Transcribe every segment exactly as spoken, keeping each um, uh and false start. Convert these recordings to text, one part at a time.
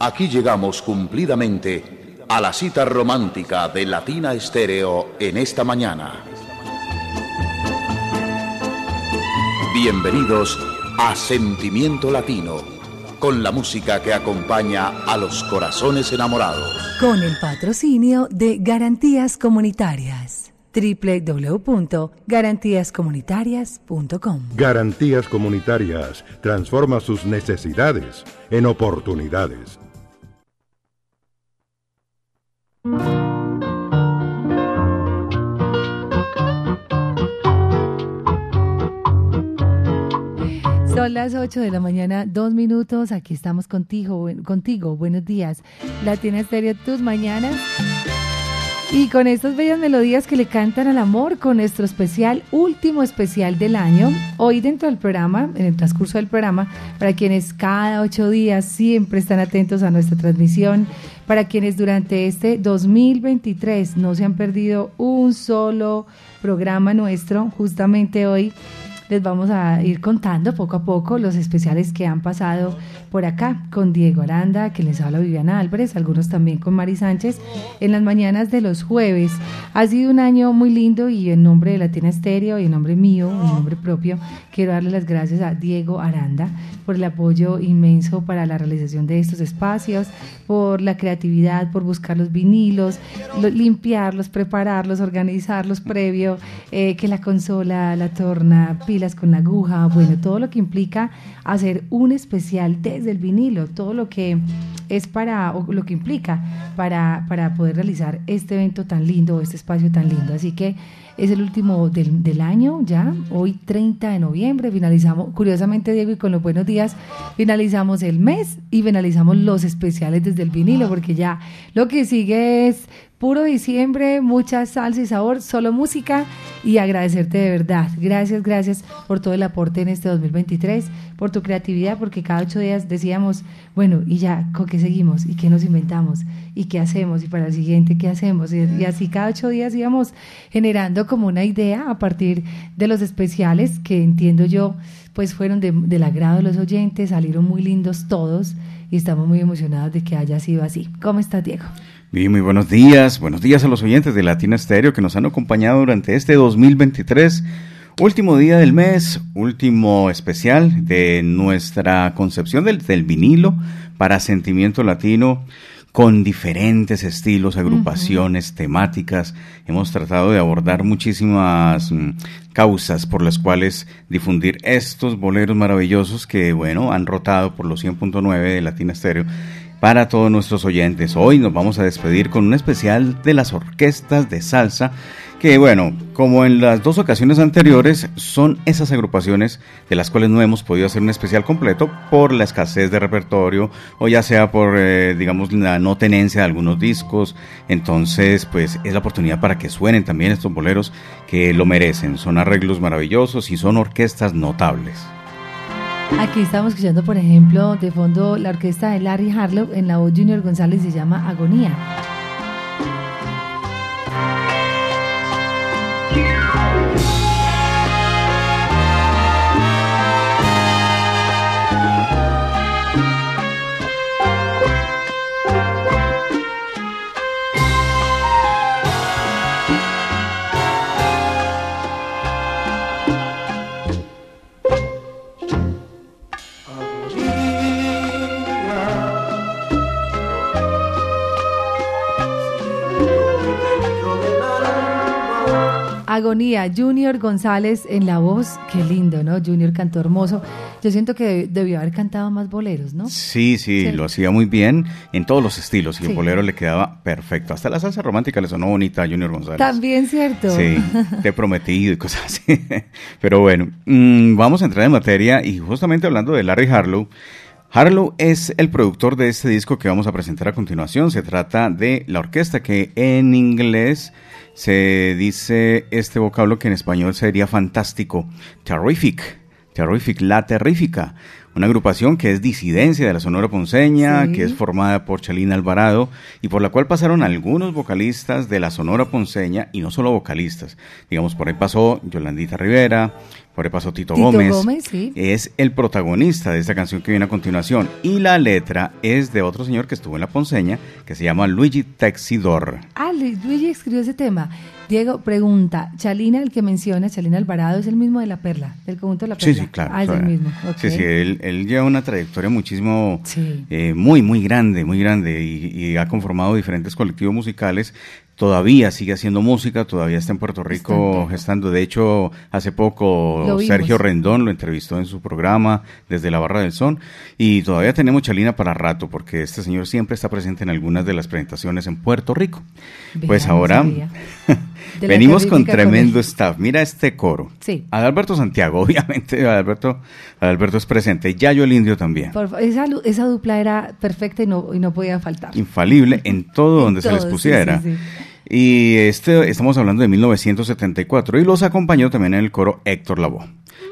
Aquí llegamos cumplidamente a la cita romántica de Latina Estéreo en esta mañana. Bienvenidos a Sentimiento Latino, con la música que acompaña a los corazones enamorados. Con el patrocinio de Garantías Comunitarias. doble u doble u doble u punto garantías comunitarias punto com. Garantías Comunitarias transforma sus necesidades en oportunidades. Son las ocho de la mañana, dos minutos. Aquí estamos contigo, contigo. Buenos días. Latina Estéreo, tus mañanas. Y con estas bellas melodías que le cantan al amor, con nuestro especial, último especial del año, hoy dentro del programa, en el transcurso del programa, para quienes cada ocho días siempre están atentos a nuestra transmisión, para quienes durante este dos mil veintitrés no se han perdido un solo programa nuestro, justamente hoy les vamos a ir contando poco a poco los especiales que han pasado por acá, con Diego Aranda, que les habla Viviana Álvarez, algunos también con Mari Sánchez, en las mañanas de los jueves. Ha sido un año muy lindo y en nombre de Latina Estéreo y en nombre mío, en nombre propio, quiero darle las gracias a Diego Aranda por el apoyo inmenso para la realización de estos espacios, por la creatividad, por buscar los vinilos, lo, limpiarlos, prepararlos, organizarlos previo, eh, que la consola, la torna, pilas con la aguja, bueno, todo lo que implica hacer un especial de del vinilo, todo lo que es para, o lo que implica para, para poder realizar este evento tan lindo, este espacio tan lindo. Así que es el último del, del año ya, hoy treinta de noviembre, finalizamos, curiosamente Diego, y con los buenos días, finalizamos el mes y finalizamos los especiales desde el vinilo, porque ya lo que sigue es puro diciembre, mucha salsa y sabor, solo música, y agradecerte de verdad. Gracias, gracias por todo el aporte en este dos mil veintitrés, por tu creatividad, porque cada ocho días decíamos, bueno, y ya, ¿con qué seguimos? ¿Y qué nos inventamos? ¿Y qué hacemos? ¿Y para el siguiente qué hacemos? Y, y así cada ocho días íbamos generando como una idea a partir de los especiales que, entiendo yo, pues fueron de, del agrado de los oyentes, salieron muy lindos todos y estamos muy emocionados de que haya sido así. ¿Cómo estás, Diego? Y muy buenos días, buenos días a los oyentes de Latina Estéreo que nos han acompañado durante este dos mil veintitrés, último día del mes, último especial de nuestra concepción del, del vinilo para Sentimiento Latino, con diferentes estilos, agrupaciones, uh-huh. temáticas. Hemos tratado de abordar muchísimas mm, causas por las cuales difundir estos boleros maravillosos que, bueno, han rotado por los cien punto nueve de Latina Estéreo para todos nuestros oyentes. Hoy nos vamos a despedir con un especial de las orquestas de salsa, que bueno, como en las dos ocasiones anteriores, son esas agrupaciones de las cuales no hemos podido hacer un especial completo por la escasez de repertorio, o ya sea por, eh, digamos, la no tenencia de algunos discos. Entonces, pues es la oportunidad para que suenen también estos boleros que lo merecen. Son arreglos maravillosos y son orquestas notables. Aquí estamos escuchando, por ejemplo, de fondo la orquesta de Larry Harlow en la voz Junior González, se llama Agonía. Agonía, Junior González en la voz. Qué lindo, ¿no? Junior cantó hermoso. Yo siento que debió haber cantado más boleros, ¿no? Sí, sí, sí, lo hacía muy bien en todos los estilos y sí, el bolero le quedaba perfecto. Hasta la salsa romántica le sonó bonita a Junior González. También, ¿cierto? Sí, te he prometido y cosas así. Pero bueno, mmm, vamos a entrar en materia y justamente hablando de Larry Harlow. Harlow es el productor de este disco que vamos a presentar a continuación. Se trata de la orquesta, que en inglés se dice este vocablo que en español sería fantástico, Terrific, Terrific, la Terrifica. Una agrupación que es disidencia de la Sonora Ponceña, sí, que es formada por Chalina Alvarado y por la cual pasaron algunos vocalistas de la Sonora Ponceña, y no solo vocalistas. Digamos, por ahí pasó Yolandita Rivera, por el paso Tito, Tito Gómez, Gómez sí. es el protagonista de esta canción que viene a continuación, y la letra es de otro señor que estuvo en La Ponceña, que se llama Luigi Texidor. Ah, Luigi escribió ese tema. Diego, pregunta, Chalina, el que menciona, Chalina Alvarado, ¿es el mismo de La Perla, del conjunto de La Perla? Sí, sí, claro. Ah, es o sea, el mismo, okay. Sí, sí, él, él lleva una trayectoria muchísimo, sí. eh, muy, muy grande, muy grande, y, y ha conformado diferentes colectivos musicales. Todavía sigue haciendo música, todavía está en Puerto Rico gestando. De hecho, hace poco Sergio Rendón lo entrevistó en su programa Desde la Barra del Son, y todavía tenemos Chalina para rato, porque este señor siempre está presente en algunas de las presentaciones en Puerto Rico. Vean, pues ahora venimos con tremendo con staff. Mira este coro. Sí. Adalberto Santiago, obviamente, Adalberto, Adalberto es presente. Yayo el Indio también. Por, esa, esa dupla era perfecta y no, y no podía faltar. Infalible en todo en donde todo, se les pusiera. Sí, sí, sí. Y este, estamos hablando de mil novecientos setenta y cuatro, y los acompañó también en el coro Héctor Lavoe.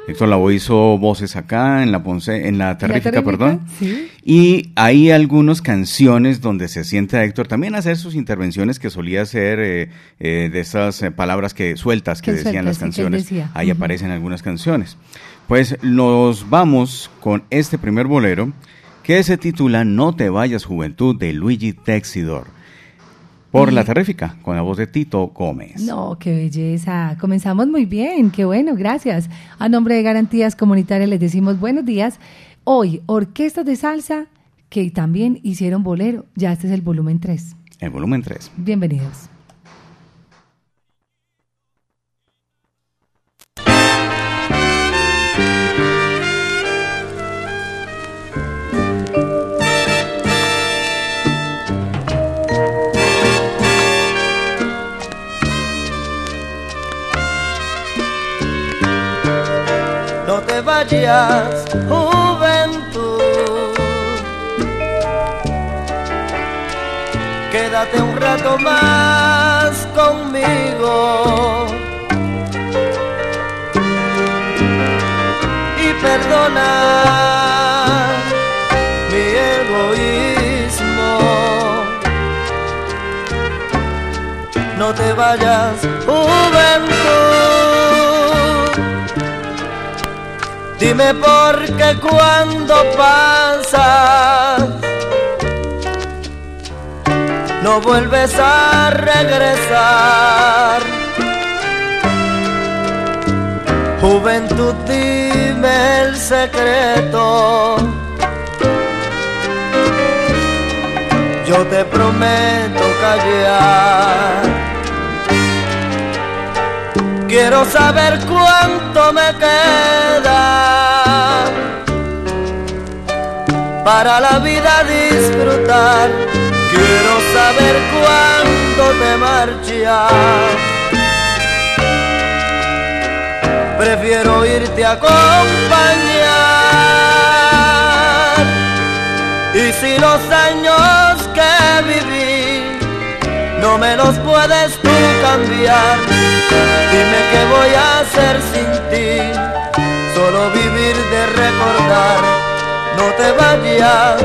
Héctor Lavoe hizo voces acá en la Ponce, en la Terrifica, perdón. ¿Sí? Y hay algunas canciones donde se siente a Héctor también a hacer sus intervenciones que solía hacer eh, eh, de esas palabras que sueltas que decían sueltas, las canciones. Sí, ahí uh-huh. aparecen algunas canciones. Pues nos vamos con este primer bolero que se titula No te vayas juventud, de Luigi Texidor. Por la Terrifica, con la voz de Tito Gómez. No, qué belleza. Comenzamos muy bien, qué bueno, gracias. A nombre de Garantías Comunitarias les decimos buenos días. Hoy, orquestas de salsa que también hicieron bolero. Ya este es el volumen tres. El volumen tres. Bienvenidos. No te vayas, juventud, quédate un rato más conmigo y perdona mi egoísmo. No te vayas, juventud, dime por qué cuando pasas no vuelves a regresar. Juventud, dime el secreto. Yo te prometo callar. Quiero saber cuánto me queda para la vida disfrutar. Quiero saber cuándo te marchas. Prefiero irte a acompañar. Y si los años que viví no me los puedes tú cambiar, dime qué voy a hacer sin ti, solo vivir de recordar. No te vayas,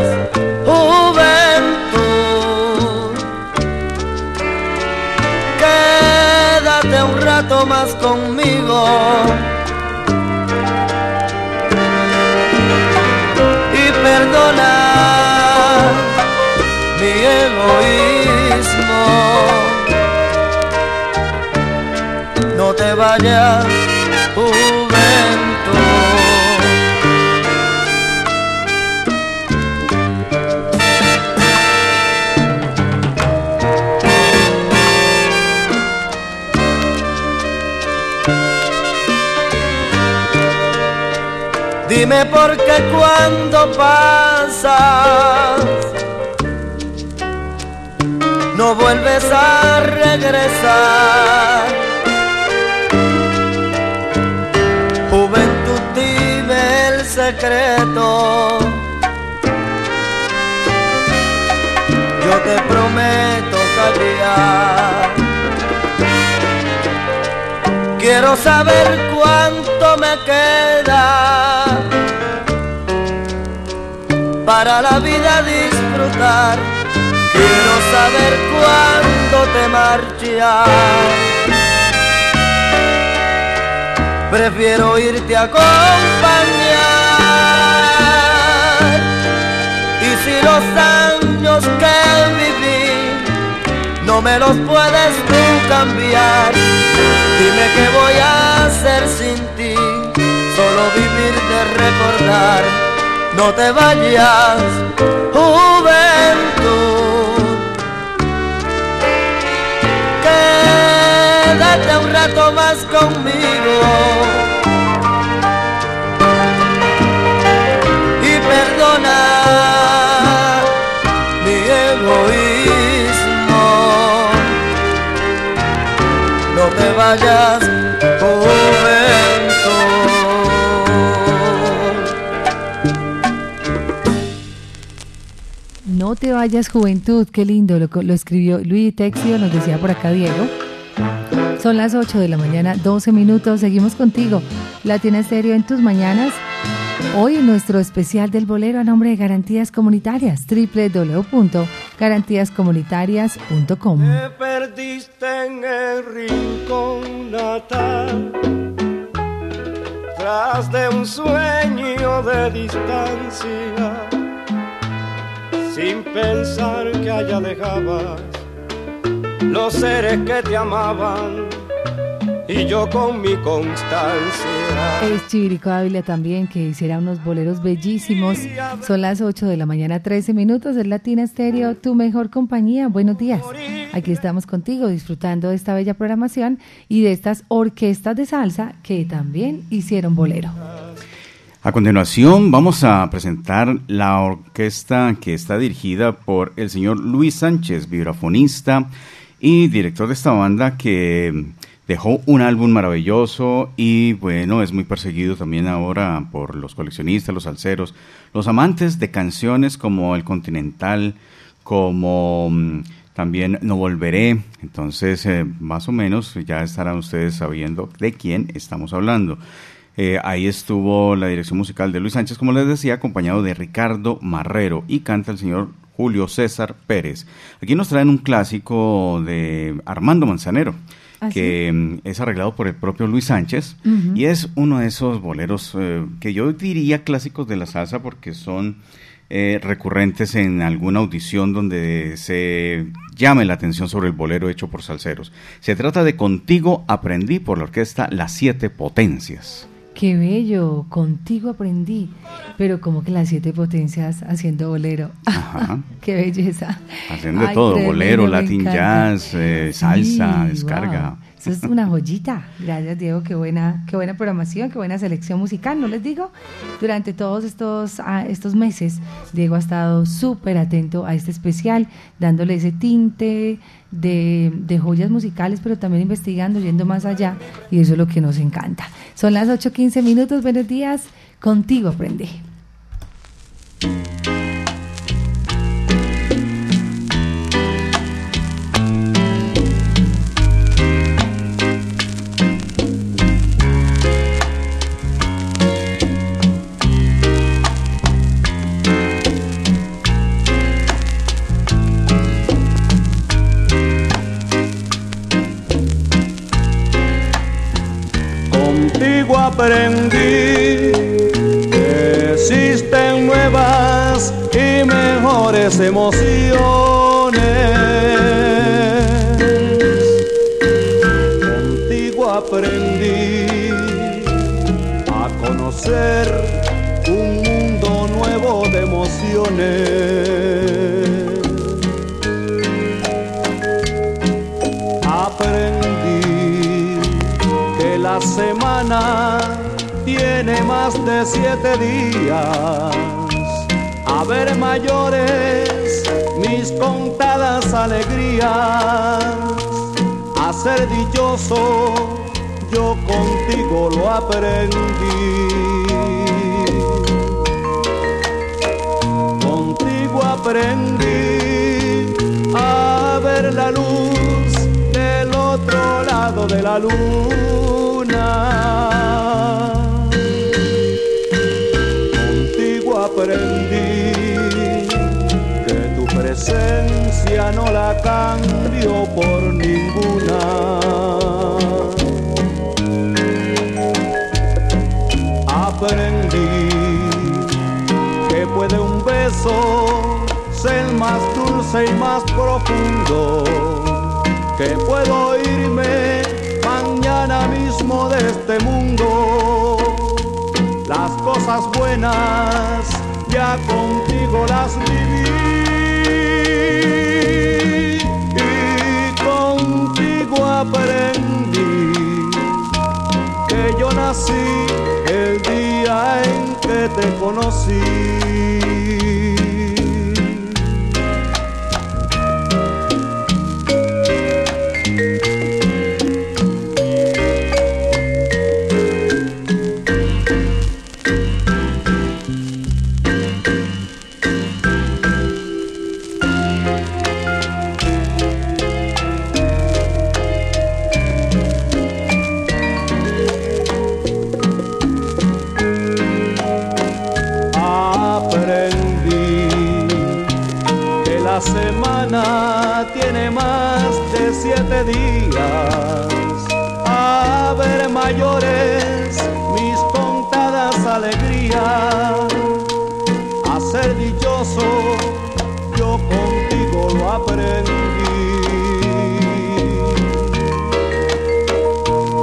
juventud, quédate un rato más conmigo y perdona mi egoísmo. No te vayas, juventud. Dime por qué cuando pasas no vuelves a regresar. Juventud, dime el secreto. Yo te prometo callar. Quiero saber cuánto me queda para la vida disfrutar. Quiero saber cuándo te marchas. prefiero irte a acompañar. Y si los años que viví no me los puedes tú cambiar, dime qué voy a hacer sin ti, solo vivir de recordar. No te vayas, juventud, quédate un rato más conmigo y perdona mi egoísmo. No te vayas, juventud. No te vayas, juventud. Qué lindo, lo, lo escribió Luigi Texidor, nos decía por acá Diego. Son las ocho de la mañana, doce minutos. Seguimos contigo, Latina Estéreo, en tus mañanas. Hoy nuestro especial del bolero a nombre de Garantías Comunitarias, doble u doble u doble u punto garantías comunitarias punto com. Te perdiste en el rincón natal, tras de un sueño de distancia, sin pensar que allá dejabas los seres que te amaban y yo con mi constancia. Es Chivirico Ávila también, que hiciera unos boleros bellísimos. Son las ocho de la mañana, trece minutos. Es Latina Estéreo, tu mejor compañía. Buenos días. Aquí estamos contigo disfrutando de esta bella programación y de estas orquestas de salsa que también hicieron bolero. A continuación vamos a presentar la orquesta que está dirigida por el señor Luis Sánchez, vibrafonista y director de esta banda, que dejó un álbum maravilloso y bueno, es muy perseguido también ahora por los coleccionistas, los salseros, los amantes de canciones como El Continental, como también No Volveré. Entonces, eh, más o menos ya estarán ustedes sabiendo de quién estamos hablando. Eh, ahí estuvo la dirección musical de Luis Sánchez, como les decía, acompañado de Ricardo Marrero, y canta el señor Julio César Pérez. Aquí nos traen un clásico de Armando Manzanero, ¿ah, que sí? Es arreglado por el propio Luis Sánchez, uh-huh. Y es uno de esos boleros eh, que yo diría clásicos de la salsa, porque son eh, recurrentes en alguna audición donde se llame la atención sobre el bolero hecho por salseros. Se trata de Contigo Aprendí, por la orquesta Las Siete Potencias. Qué bello, Contigo Aprendí, pero como que Las Siete Potencias haciendo bolero. Ajá. Qué belleza. Hacen de todo, tremendo, bolero, latin jazz, eh, salsa, sí, descarga. Wow. Eso es una joyita. Gracias, Diego, qué buena, qué buena programación, qué buena selección musical, ¿no les digo? Durante todos estos, ah, estos meses, Diego ha estado súper atento a este especial, dándole ese tinte de, de joyas musicales, pero también investigando, yendo más allá, y eso es lo que nos encanta. Son las ocho quince minutos, buenos días, Contigo Aprendí. Aprendí que existen nuevas y mejores emociones. Contigo aprendí a conocer un mundo nuevo de emociones. Aprendí que la semana tiene más de siete días, a ver mayores mis contadas alegrías, a ser dichoso yo contigo lo aprendí. Contigo aprendí a ver la luz del otro lado de la luna. Aprendí que tu presencia no la cambio por ninguna. besos, el más dulce y más profundo, que puedo irme mañana mismo de este mundo. Las cosas buenas ya contigo las viví y contigo aprendí que yo nací el día en que te conocí. Días a ver mayores mis contadas alegrías, a ser dichoso yo contigo lo aprendí,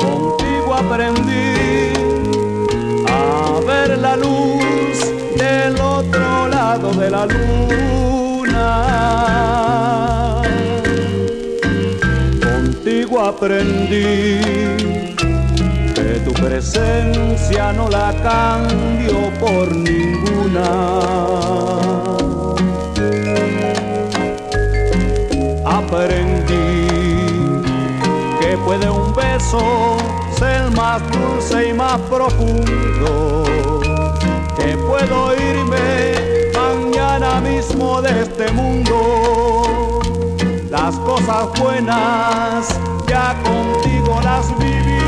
contigo aprendí a ver la luz del otro lado de la luna. Contigo aprendí que tu presencia no la cambio por ninguna. Aprendí que puede un beso ser más dulce y más profundo, que puedo irme mañana mismo de este mundo. Las cosas buenas ya contigo las viví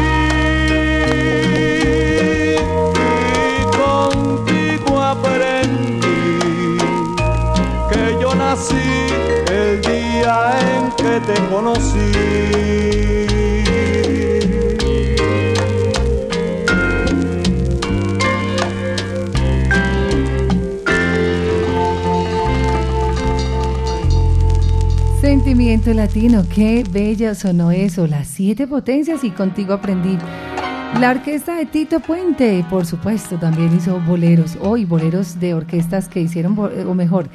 y contigo aprendí que yo nací el día en que te conocí. Sentimiento Latino, qué bello sonó eso, Las Siete Potencias y Contigo Aprendí. La orquesta de Tito Puente, por supuesto, también hizo boleros, hoy boleros de orquestas que hicieron, o mejor,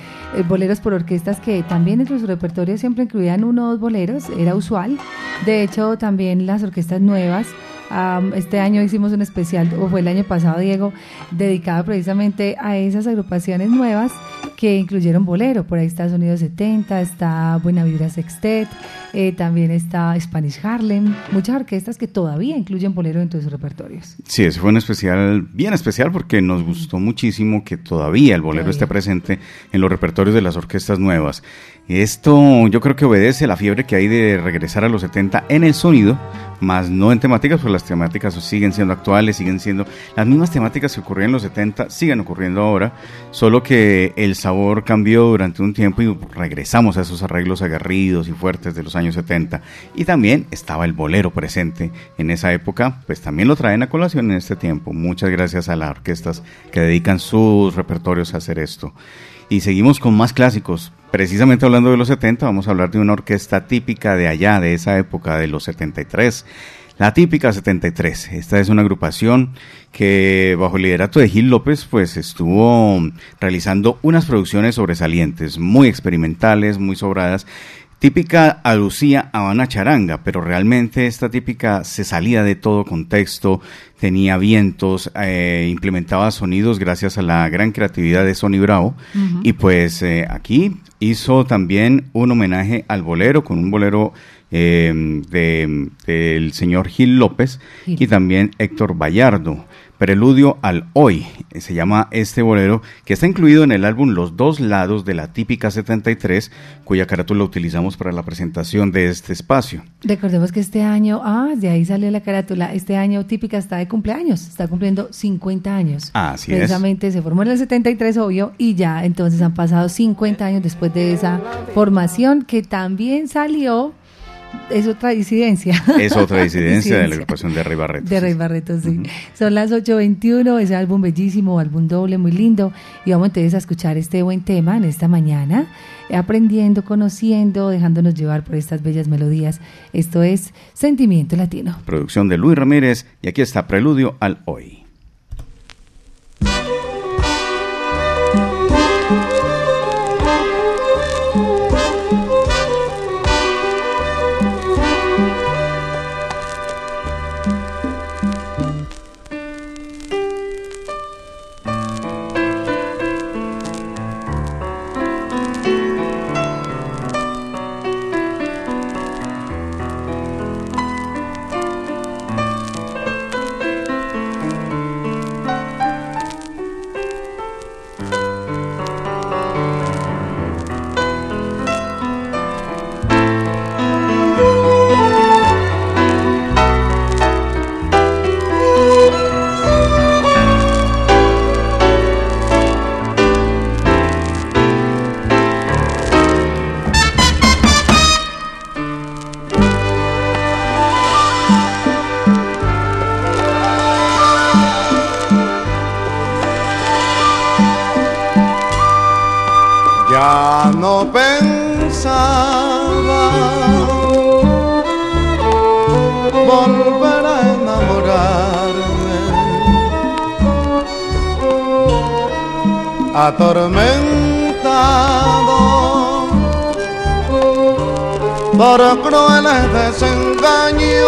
boleros por orquestas que también en su repertorio siempre incluían uno o dos boleros, era usual. De hecho, también las orquestas nuevas, um, este año hicimos un especial, o fue el año pasado, Diego, dedicado precisamente a esas agrupaciones nuevas que incluyeron bolero. Por ahí está Sonido setenta, está Buena Vibra Sextet, eh, también está Spanish Harlem, muchas orquestas que todavía incluyen bolero dentro de sus repertorios. Sí, ese fue un especial, bien especial, porque nos gustó muchísimo que todavía el bolero todavía esté presente en los repertorios de las orquestas nuevas. Esto yo creo que obedece la fiebre que hay de regresar a los setenta en el sonido, más no en temáticas, pues las temáticas siguen siendo actuales, siguen siendo las mismas temáticas que ocurrían en los setenta, siguen ocurriendo ahora, solo que el sabor cambió durante un tiempo y regresamos a esos arreglos aguerridos y fuertes de los años setenta, y también estaba el bolero presente en esa época, pues también lo traen a colación en este tiempo. Muchas gracias a las orquestas que dedican sus repertorios a hacer esto. Y seguimos con más clásicos. Precisamente hablando de los setenta, vamos a hablar de una orquesta típica de allá, de esa época, de los setenta y tres, la Típica setenta y tres. Esta es una agrupación que bajo el liderato de Gil López pues estuvo realizando unas producciones sobresalientes, muy experimentales, muy sobradas. Típica alucía a una charanga, pero realmente esta típica se salía de todo contexto, tenía vientos, eh, implementaba sonidos gracias a la gran creatividad de Sonny Bravo, uh-huh. Y pues eh, aquí hizo también un homenaje al bolero con un bolero eh, de, del señor Gil López, sí. Y también Héctor Bayardo, Preludio al Hoy, se llama este bolero, que está incluido en el álbum Los Dos Lados de la Típica setenta y tres, cuya carátula utilizamos para la presentación de este espacio. Recordemos que este año, ah, de ahí salió la carátula, este año Típica está de cumpleaños, está cumpliendo cincuenta años. Así es. Precisamente se formó en el setenta y tres, obvio, y ya entonces han pasado cincuenta años después de esa formación que también salió Es otra disidencia. Es otra disidencia, disidencia. de la agrupación de Ray Barretto. De Ray Barretto, sí. Uh-huh. Son las ocho veintiuno, ese álbum bellísimo, álbum doble, muy lindo. Y vamos entonces a escuchar este buen tema en esta mañana, aprendiendo, conociendo, dejándonos llevar por estas bellas melodías. Esto es Sentimiento Latino. Producción de Luis Ramírez, y aquí está Preludio al Hoy. Atormentado por crueles desengaños,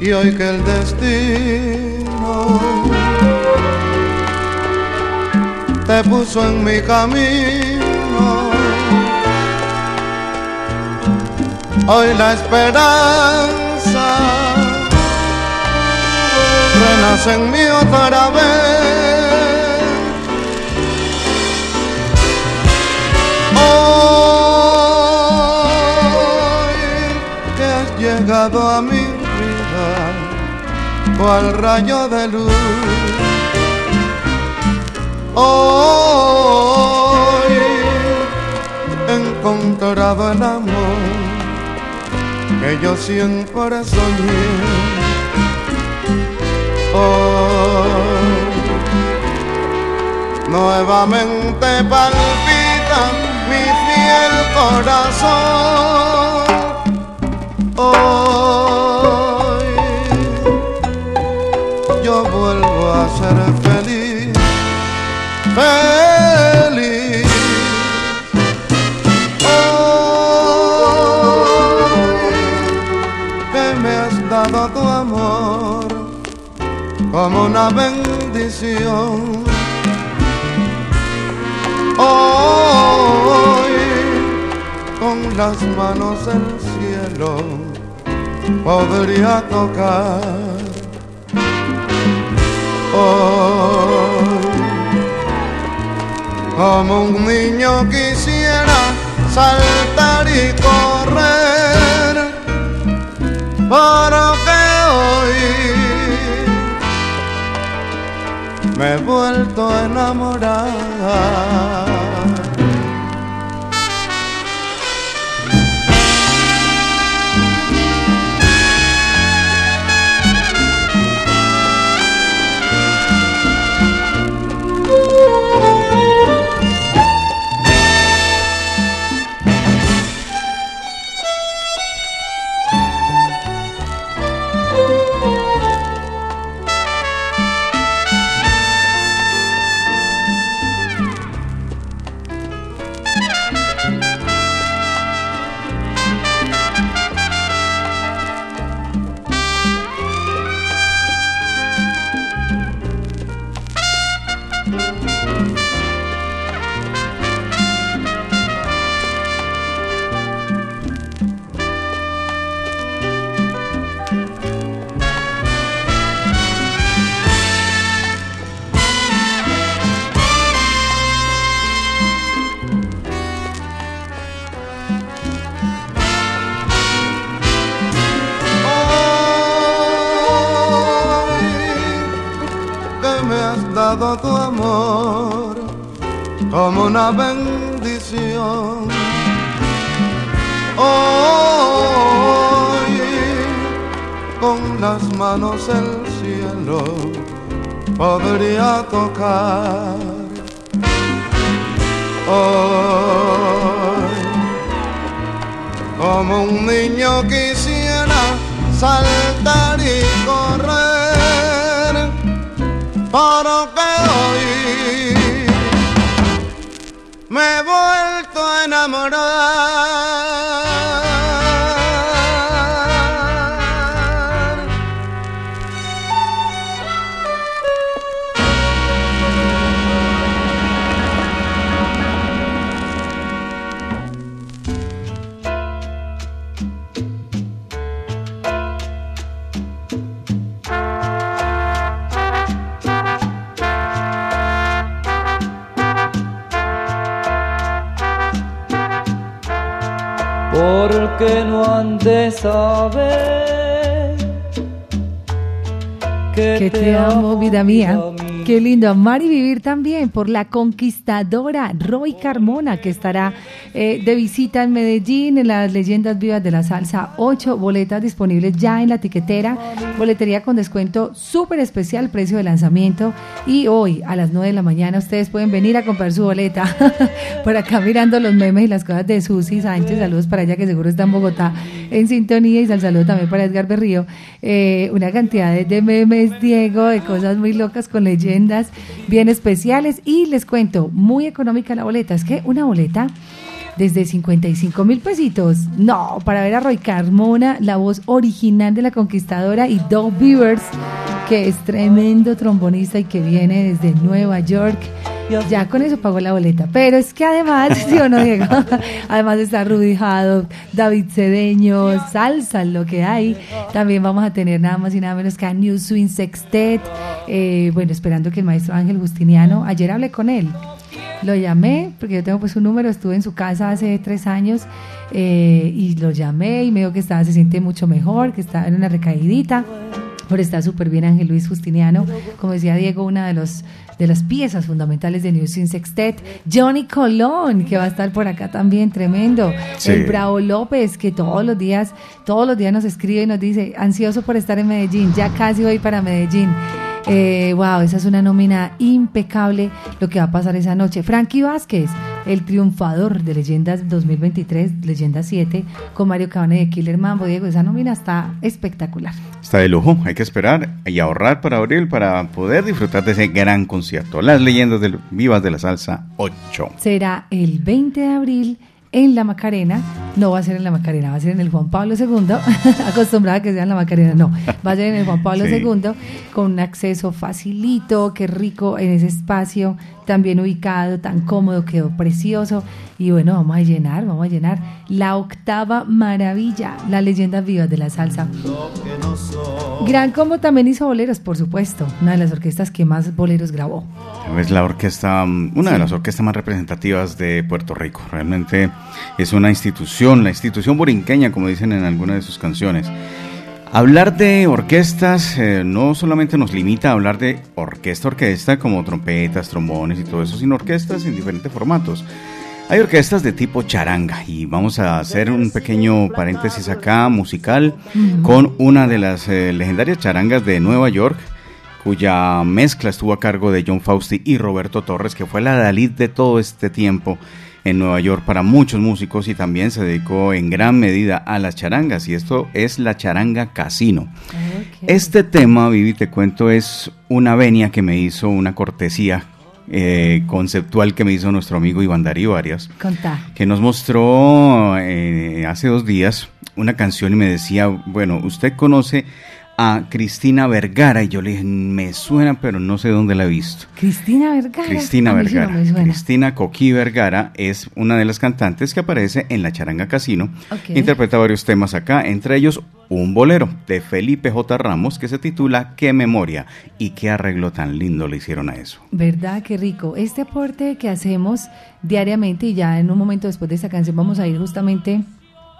y hoy que el destino te puso en mi camino, hoy la esperanza renace en mí otra vez. Hoy que has llegado a mi vida cual rayo de luz, hoy he encontrado el amor que yo siempre soñé. Nuevamente palpita mi fiel corazón. Hoy yo vuelvo a ser feliz, feliz. Hoy que me has dado tu amor como una bendición. Hoy con las manos el cielo podría tocar. Hoy como un niño quisiera saltar y correr, porque hoy me he vuelto a enamorar. Tu amor como una bendición. hoy con las manos el cielo podría tocar. Hoy como un niño quisiera saltar y correr, pero que hoy me he vuelto a enamorar. Porque no han de saber que, que te, te amo, amo, vida mía. Mí. Qué lindo amar y vivir también por La Conquistadora, Roy Carmona, que estará eh, de visita en Medellín en las Leyendas Vivas de la Salsa. Ocho boletas disponibles ya en la tiquetera, boletería con descuento súper especial, precio de lanzamiento. Y hoy a las nueve de la mañana ustedes pueden venir a comprar su boleta. Por acá mirando los memes y las cosas de Susi Sánchez, saludos para ella que seguro está en Bogotá en sintonía, y saludos también para Edgar Berrío. Eh, una cantidad de, de memes, Diego, de cosas muy locas con leyendas bien especiales, y les cuento, muy económica la boleta, es que una boleta desde cincuenta y cinco mil pesitos, no, para ver a Roy Carmona, la voz original de La Conquistadora, y Doug Beavers, que es tremendo trombonista y que viene desde Nueva York. Ya con eso pagó la boleta, pero es que además, ¿sí o no, Diego? Además está Rudy Haddock, David Cedeño, salsa, lo que hay. También vamos a tener nada más y nada menos que a New Swing Sextet. Eh, bueno, esperando que el maestro Ángel Bustiniano, ayer hablé con él, lo llamé, porque yo tengo pues un número, estuve en su casa hace tres años, eh, y lo llamé y me dijo que estaba, se siente mucho mejor, que estaba en una recaídita, pero está súper bien Ángel Luis Justiniano, como decía Diego, una de los de las piezas fundamentales de New Swing Sextet. Johnny Colón, que va a estar por acá también, tremendo. Sí. El Bravo López, que todos los días todos los días nos escribe y nos dice, ansioso por estar en Medellín, ya casi voy para Medellín. Eh, wow, esa es una nómina impecable lo que va a pasar esa noche. Frankie Vázquez, el triunfador de Leyendas dos mil veintitrés, Leyendas siete, con Mario Cabane de Killer Mambo. Diego, esa nómina está espectacular. Está de lujo, hay que esperar y ahorrar para abril para poder disfrutar de ese gran concierto. Las Leyendas de, Vivas de la Salsa ocho. Será el veinte de abril en la Macarena. No va a ser en la Macarena, va a ser en el Juan Pablo segundo. Acostumbrada a que sea en la Macarena, no. Va a ser en el Juan Pablo sí. segundo, con un acceso facilito, qué rico en ese espacio, tan bien ubicado, tan cómodo, quedó precioso. Y bueno, vamos a llenar, vamos a llenar la octava maravilla, las Leyendas Vivas de la Salsa. Gran Combo también hizo boleros, por supuesto, una de las orquestas que más boleros grabó. Es la orquesta, una sí. de las orquestas más representativas de Puerto Rico, realmente es una institución, la institución borinqueña, como dicen en algunas de sus canciones. Hablar de orquestas eh, no solamente nos limita a hablar de orquesta, orquesta, como trompetas, trombones y todo eso, sino orquestas en diferentes formatos. Hay orquestas de tipo charanga, y vamos a hacer un pequeño paréntesis acá musical uh-huh. con una de las eh, legendarias charangas de Nueva York, cuya mezcla estuvo a cargo de John Fausti y Roberto Torres, que fue la adalid de todo este tiempo en Nueva York para muchos músicos, y también se dedicó en gran medida a las charangas, y esto es la Charanga Casino. Okay. Este tema, Vivi, te cuento, es una venia que me hizo, una cortesía eh, conceptual que me hizo nuestro amigo Iván Darío Arias, Contá. que nos mostró eh, hace dos días una canción y me decía, bueno, ¿usted conoce a Cristina Vergara? Y yo le dije, me suena, pero no sé dónde la he visto. ¿Cristina Vergara? Cristina Vergara. Sí no Cristina Coquí Vergara es una de las cantantes que aparece en la Charanga Casino. Okay. Interpreta varios temas acá, entre ellos un bolero de Felipe J. Ramos que se titula Qué memoria, y qué arreglo tan lindo le hicieron a eso. ¿Verdad? Qué rico. Este aporte que hacemos diariamente, y ya en un momento después de esta canción vamos a ir justamente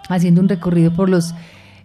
haciendo un recorrido por los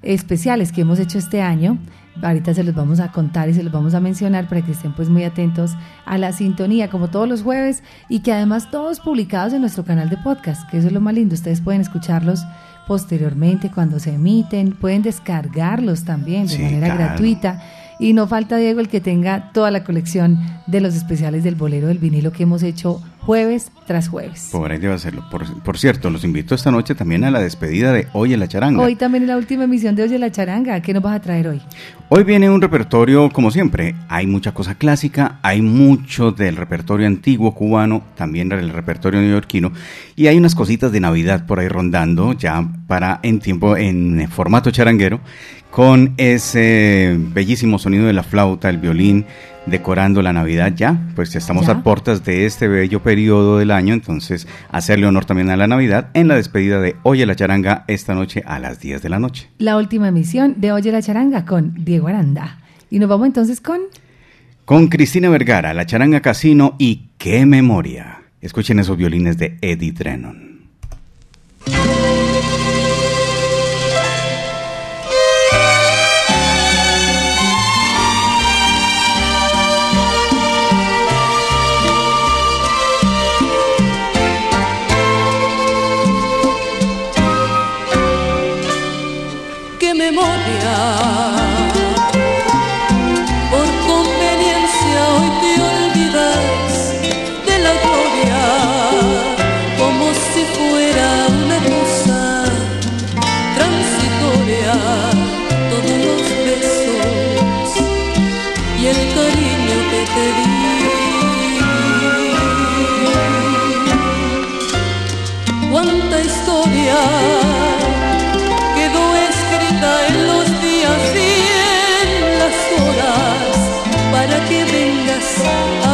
especiales que hemos hecho este año. Ahorita se los vamos a contar y se los vamos a mencionar para que estén pues muy atentos a la sintonía, como todos los jueves, y que además todos publicados en nuestro canal de podcast, que eso es lo más lindo, ustedes pueden escucharlos posteriormente cuando se emiten, pueden descargarlos también de sí, manera claro. gratuita. Y no falta, Diego, el que tenga toda la colección de los especiales del bolero del vinilo que hemos hecho jueves tras jueves. Por ahí debe hacerlo. Por, por cierto, los invito esta noche también a la despedida de Oye la Charanga. Hoy también es la última emisión de Oye la Charanga. ¿Qué nos vas a traer hoy? Hoy viene un repertorio, como siempre. Hay mucha cosa clásica, hay mucho del repertorio antiguo cubano, también del repertorio neoyorquino. Y hay unas cositas de Navidad por ahí rondando, ya para en tiempo, en formato charanguero, con ese bellísimo sonido de la flauta, el violín, decorando la Navidad ya, pues estamos ya a puertas de este bello periodo del año, entonces hacerle honor también a la Navidad en la despedida de Oye la Charanga esta noche a las diez de la noche. La última emisión de Oye la Charanga con Diego Aranda. Y nos vamos entonces con... Con Cristina Vergara, La Charanga Casino y Qué Memoria. Escuchen esos violines de Eddie Trennon.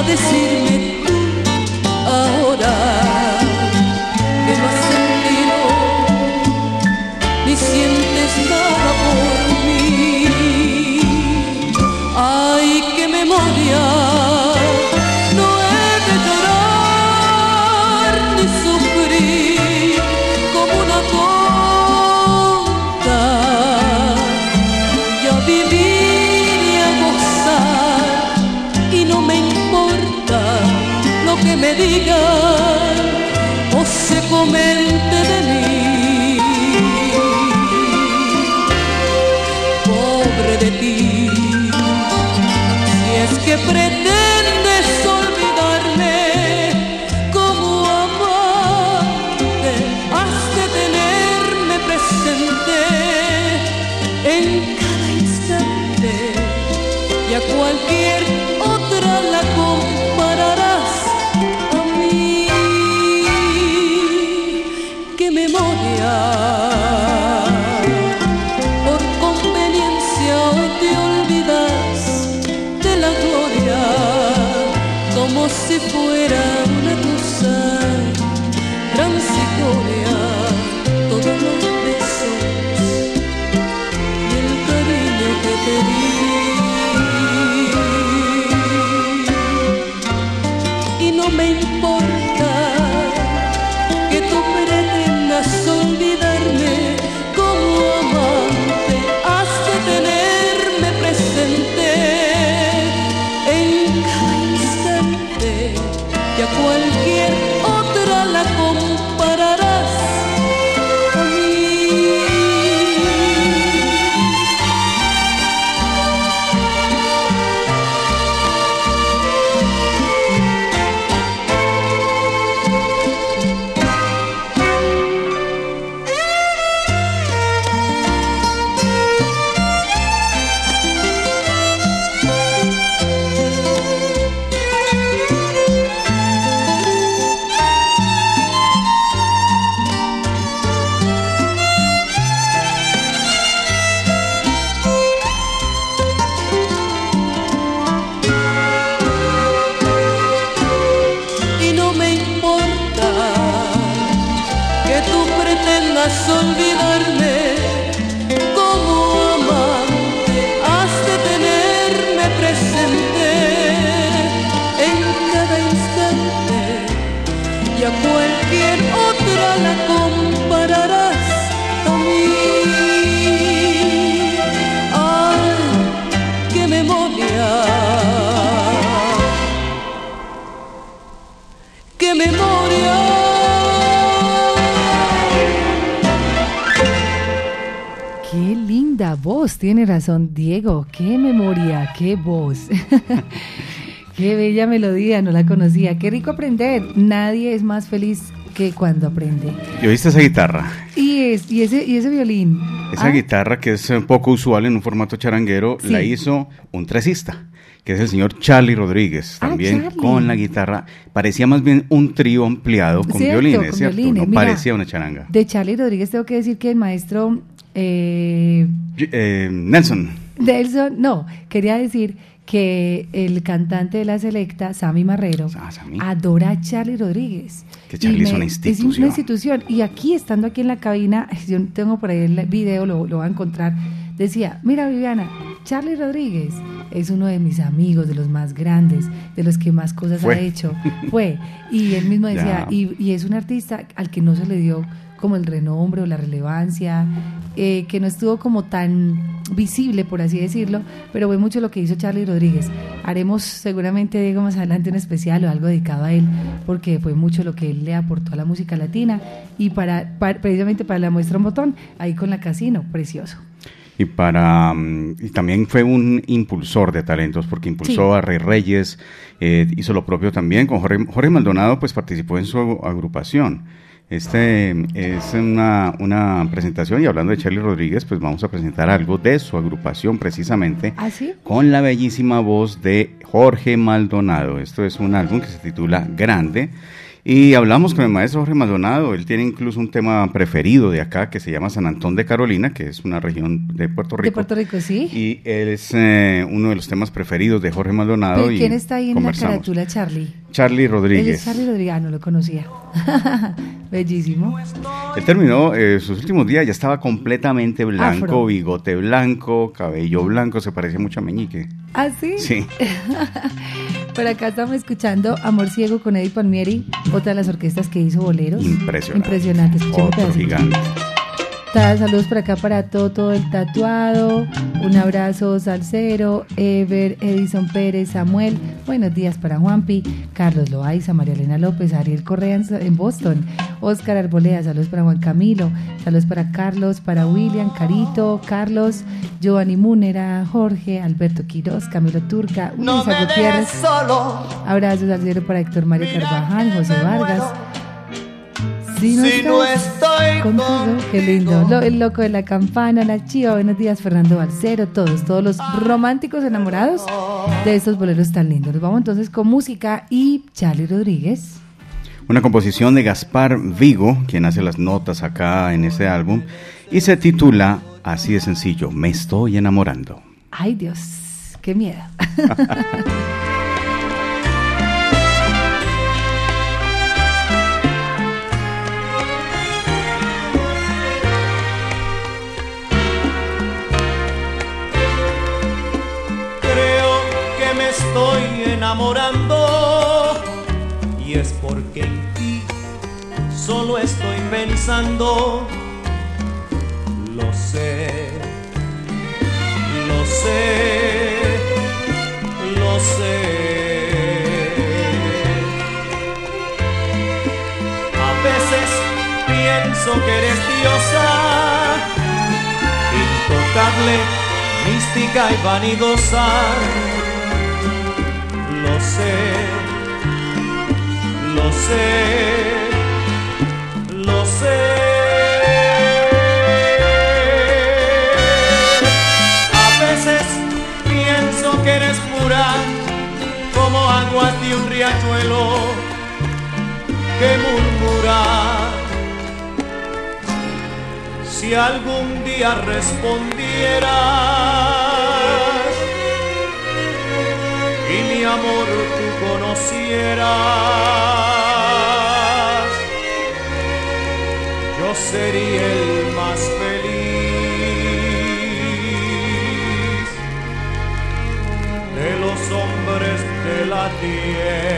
Decirme tú ahora que no has sentido ni sientes nada por mí. Ay, qué memoria, no he de llorar ni sufrir como una tonta, y a vivir y a gozar, y no me que me digan o se comente de mí. Pobre de ti, si es que pretendes olvidarme, como amante has de tenerme presente en cada instante, y a cualquier otra la compararás. Por conveniencia hoy te olvidas de la gloria, como si fuera una cosa transitoria, todos los besos y el cariño que te di. Y no me importa que tú pretendas olvidarme, como amante has de tenerme presente en cada instante, y a cualquier otra la compararás a mí. ¡Qué memoria! voz, tiene razón Diego, qué memoria, qué voz. Qué bella melodía, no la conocía. Qué rico aprender. Nadie es más feliz que cuando aprende. ¿Y oíste esa guitarra? Y, es, y, ese, y ese violín. Esa ah. guitarra, que es un poco usual en un formato charanguero, sí. la hizo un tresista, que es el señor Charlie Rodríguez, también ah, Charlie. con la guitarra. Parecía más bien un trío ampliado con cierto, violines, con ¿cierto? Violines. No Mira, parecía una charanga. De Charlie Rodríguez tengo que decir que el maestro... Eh, eh, Nelson. Nelson, no, quería decir que el cantante de La Selecta, Sammy Marrero, ah, Sammy. adora a Charlie Rodríguez. Que Charlie me, es una institución. Es una institución. Y aquí, estando aquí en la cabina, yo tengo por ahí el video, lo, lo voy a encontrar, decía, mira Viviana, Charlie Rodríguez es uno de mis amigos, de los más grandes, de los que más cosas Fue. ha hecho. Fue. Y él mismo decía, y, y es un artista al que no se le dio como el renombre o la relevancia, eh, que no estuvo como tan visible, por así decirlo, pero fue mucho lo que hizo Charlie Rodríguez. Haremos seguramente, Diego, más adelante un especial o algo dedicado a él, porque fue mucho lo que él le aportó a la música latina y para, para precisamente para la muestra un botón, ahí con la Casino, precioso. Y para y también fue un impulsor de talentos, porque impulsó sí. a Rey Reyes, eh, hizo lo propio también con Jorge, Jorge Maldonado, pues participó en su agrupación. Este es una, una presentación, y hablando de Charlie Rodríguez, pues vamos a presentar algo de su agrupación precisamente. ¿Ah, sí? Con la bellísima voz de Jorge Maldonado. Esto es un álbum que se titula Grande. Y hablamos con el maestro Jorge Maldonado, él tiene incluso un tema preferido de acá que se llama San Antón de Carolina, que es una región de Puerto Rico. De Puerto Rico, sí. Y él es eh, uno de los temas preferidos de Jorge Maldonado. ¿Pero y quién está ahí en la carátula, Charlie? Charlie Rodríguez. Él es Charlie Rodríguez, ah, no lo conocía. Bellísimo. Él terminó eh, sus últimos días, ya estaba completamente blanco, afro, bigote blanco, cabello blanco, se parecía mucho a Meñique. ¿Ah, sí? Sí. Por acá estamos escuchando Amor Ciego con Eddie Palmieri, otra de las orquestas que hizo boleros. Impresionante. Impresionante. Otro gigante. Saludos por acá para Toto el Tatuado, un abrazo Salcero, Ever, Edison Pérez, Samuel, buenos días para Juanpi, Carlos Loaiza, María Elena López, Ariel Correa en Boston, Óscar Arboleda, saludos para Juan Camilo, saludos para Carlos, para William, Carito, Carlos, Giovanni Múnera, Jorge, Alberto Quirós, Camilo Turca, Luisa no Gutiérrez, solo. abrazo Salcero para Héctor Mario Carvajal, José Vargas, Si no, si no estoy contigo, qué lindo. Lo, el loco de la campana, la Chiva, buenos días, Fernando Balcero, todos, todos los románticos enamorados de estos boleros tan lindos. Nos vamos entonces con música y Charlie Rodríguez. Una composición de Gaspar Vigo, quien hace las notas acá en este álbum, y se titula así de sencillo, Me estoy enamorando. Ay Dios, qué miedo. Estoy enamorando y es porque en ti solo estoy pensando. Lo sé, lo sé, lo sé. A veces pienso que eres diosa, intocable, mística y vanidosa. Lo sé, lo sé, lo sé. A veces pienso que eres pura como agua de un riachuelo que murmura. Si algún día respondieras y mi amor tú conocieras, yo sería el más feliz de los hombres de la tierra.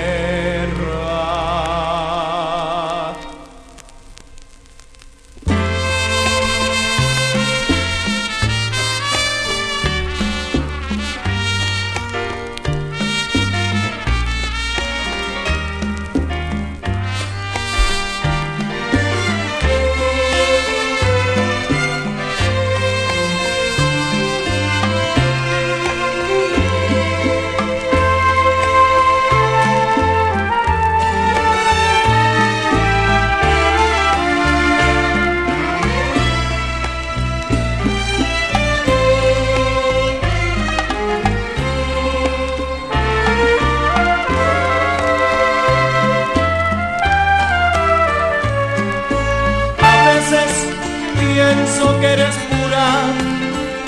pienso que eres pura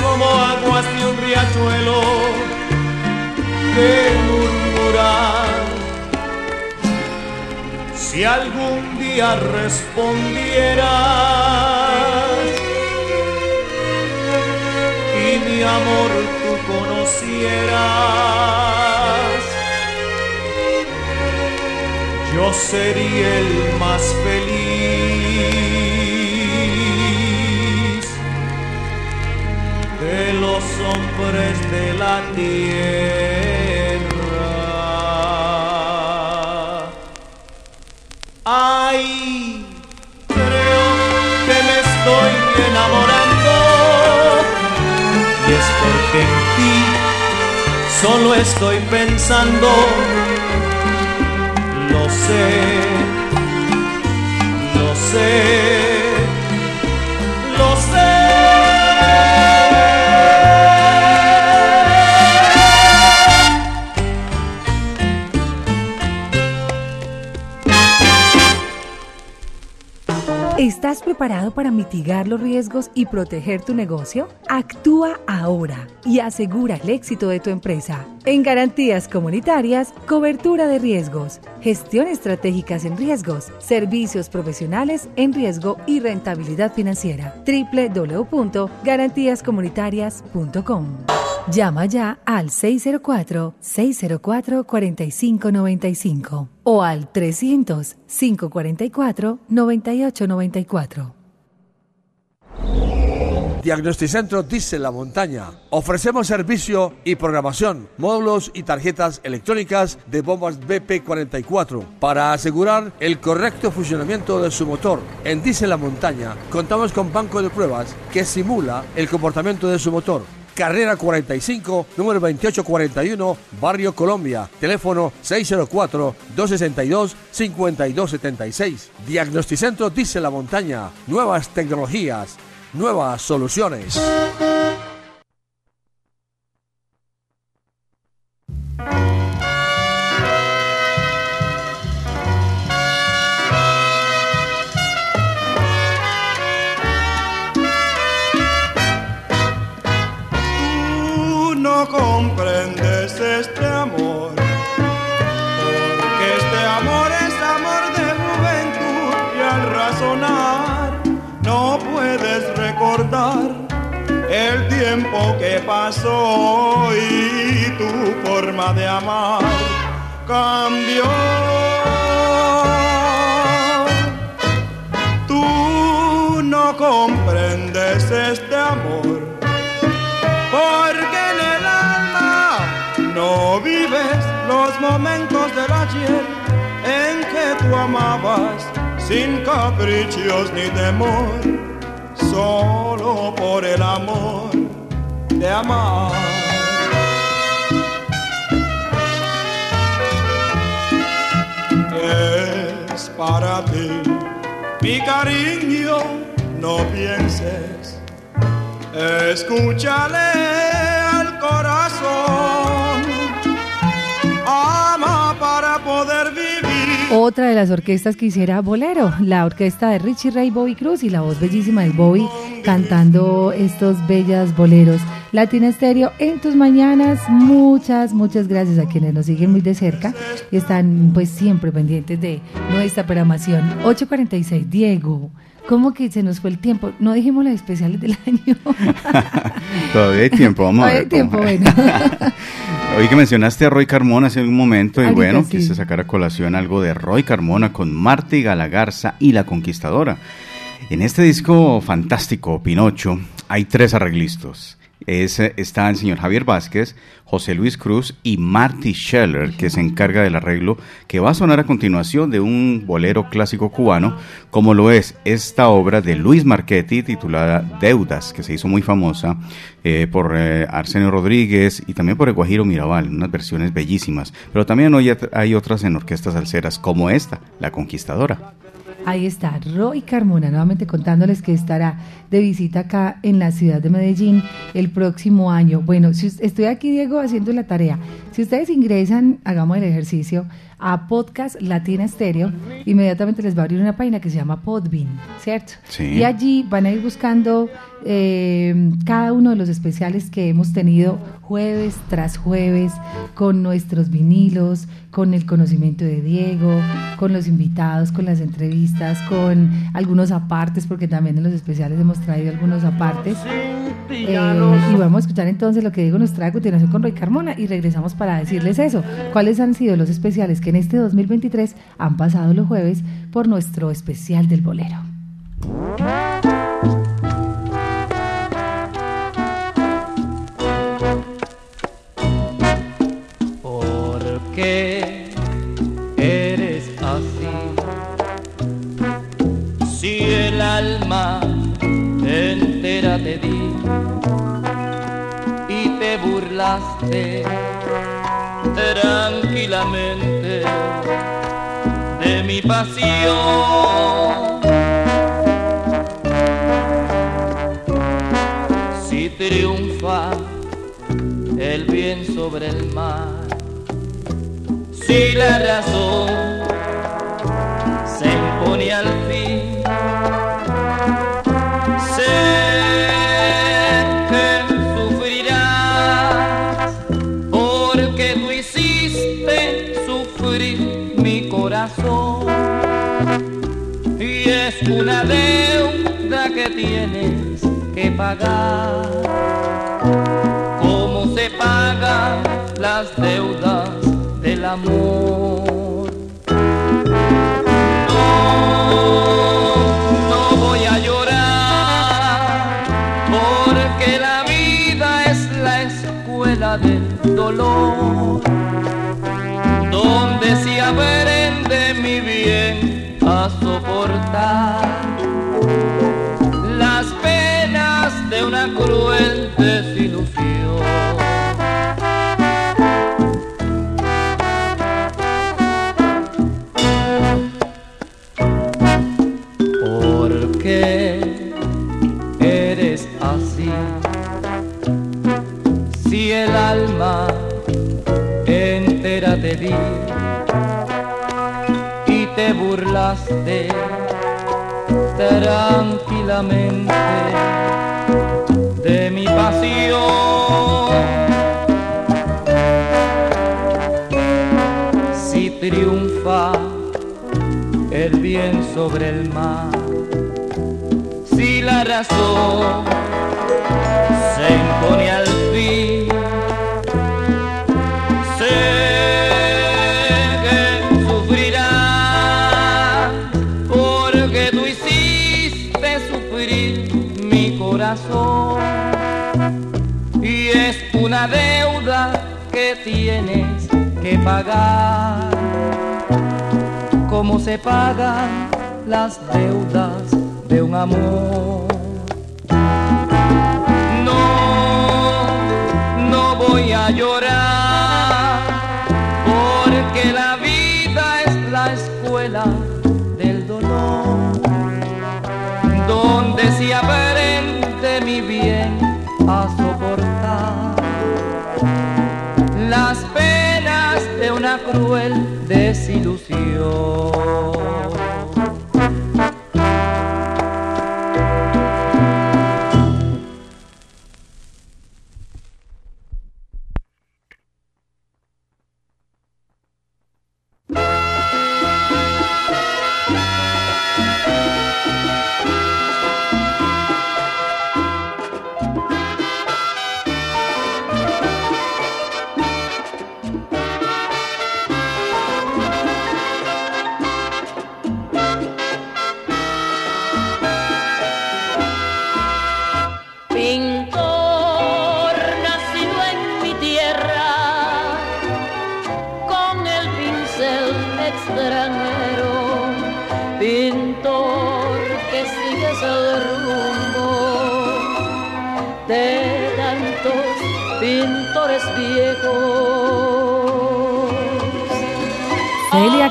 como aguas de un riachuelo que murmura. Si algún día respondieras y mi amor tú conocieras, yo sería el más feliz de los hombres de la tierra. Ay, creo que me estoy enamorando, y es porque en ti solo estoy pensando. Lo sé, lo sé, lo sé. ¿Estás preparado para mitigar los riesgos y proteger tu negocio? Actúa ahora y asegura el éxito de tu empresa. En Garantías Comunitarias, cobertura de riesgos, gestión estratégica en riesgos, servicios profesionales en riesgo y rentabilidad financiera. doble u doble u doble u punto garantías comunitarias punto com. Llama ya al seis cero cuatro, seis cero cuatro, cuatro cinco nueve cinco o al trescientos, quinientos cuarenta y cuatro, noventa y ocho noventa y cuatro. Diagnosticentro Diesel La Montaña. Ofrecemos servicio y programación, módulos y tarjetas electrónicas de bombas B P cuarenta y cuatro para asegurar el correcto funcionamiento de su motor. En Diesel La Montaña contamos con banco de pruebas que simula el comportamiento de su motor. Carrera cuarenta y cinco, número veintiocho cuarenta y uno, Barrio Colombia. Teléfono seis cero cuatro, dos seis dos, cinco dos siete seis. Diagnosticentro Diesel La Montaña. Nuevas tecnologías, nuevas soluciones. Tú no comprendes este amor, porque este amor es amor de juventud, y al razonar no puedes recordar el tiempo que pasó, y tu forma de amar cambió. Tú no comprendes este amor, porque en el alma no vives los momentos del ayer en que tú amabas sin caprichos ni temor. Solo por el amor de amar. Es para ti, mi cariño, no pienses. Escúchale al corazón. Ama para poder vivir. Otra de las orquestas que hiciera bolero, la orquesta de Richie Ray, Bobby Cruz y la voz bellísima de Bobby cantando estos bellos boleros. Latina Estéreo en tus mañanas. Muchas, muchas gracias a quienes nos siguen muy de cerca y están pues siempre pendientes de nuestra programación. ocho cuarenta y seis, Diego. ¿Cómo que se nos fue el tiempo? No dijimos las especiales del año. Todavía hay tiempo, vamos a ver. Todavía hay tiempo, bueno. Hoy que mencionaste a Roy Carmona hace un momento, y ahorita bueno, sí. Quise sacar a colación algo de Roy Carmona con Martí Galagarza y La Conquistadora. En este disco fantástico, Pinocho, hay tres arreglistas. Es, está el señor Javier Vázquez, José Luis Cruz y Marty Scheller, que se encarga del arreglo que va a sonar a continuación de un bolero clásico cubano, como lo es esta obra de Luis Marchetti titulada Deudas, que se hizo muy famosa eh, por eh, Arsenio Rodríguez y también por el Guajiro Mirabal, unas versiones bellísimas, pero también hoy hay otras en orquestas salseras como esta, La Conquistadora. Ahí está Roy Carmona, nuevamente contándoles que estará de visita acá en la ciudad de Medellín el próximo año. Bueno, si estoy aquí, Diego, haciendo la tarea. Si ustedes ingresan, hagamos el ejercicio a Podcast Latina Estéreo, inmediatamente les va a abrir una página que se llama Podbean, ¿cierto? Sí. Y allí van a ir buscando eh, cada uno de los especiales que hemos tenido jueves tras jueves, con nuestros vinilos, con el conocimiento de Diego, con los invitados, con las entrevistas, con algunos apartes, porque también en los especiales hemos traído algunos apartes. Eh, y vamos a escuchar entonces lo que Diego nos trae a continuación con Roy Carmona y regresamos para decirles eso, cuáles han sido los especiales que en este dos mil veintitrés han pasado los jueves por nuestro especial del bolero. Te di y te burlaste tranquilamente de mi pasión. Si triunfa el bien sobre el mal, si la razón se impone al fin, se y es una deuda que tienes que pagar, como se pagan las deudas del amor. No, no voy a llorar, porque la vida es la escuela del dolor, donde si haber mi bien a soportar las penas de una cruel desilusión. ¿Por qué eres así? Si el alma entera te di, te burlaste tranquilamente de mi pasión. Si triunfa el bien sobre el mal, si la razón se impone al fin, se y es una deuda que tienes que pagar, como se pagan las deudas de un amor. No, no voy a llorar, porque la vida es la escuela del dolor, donde si aprende mi bien a soportar las penas de una cruel desilusión.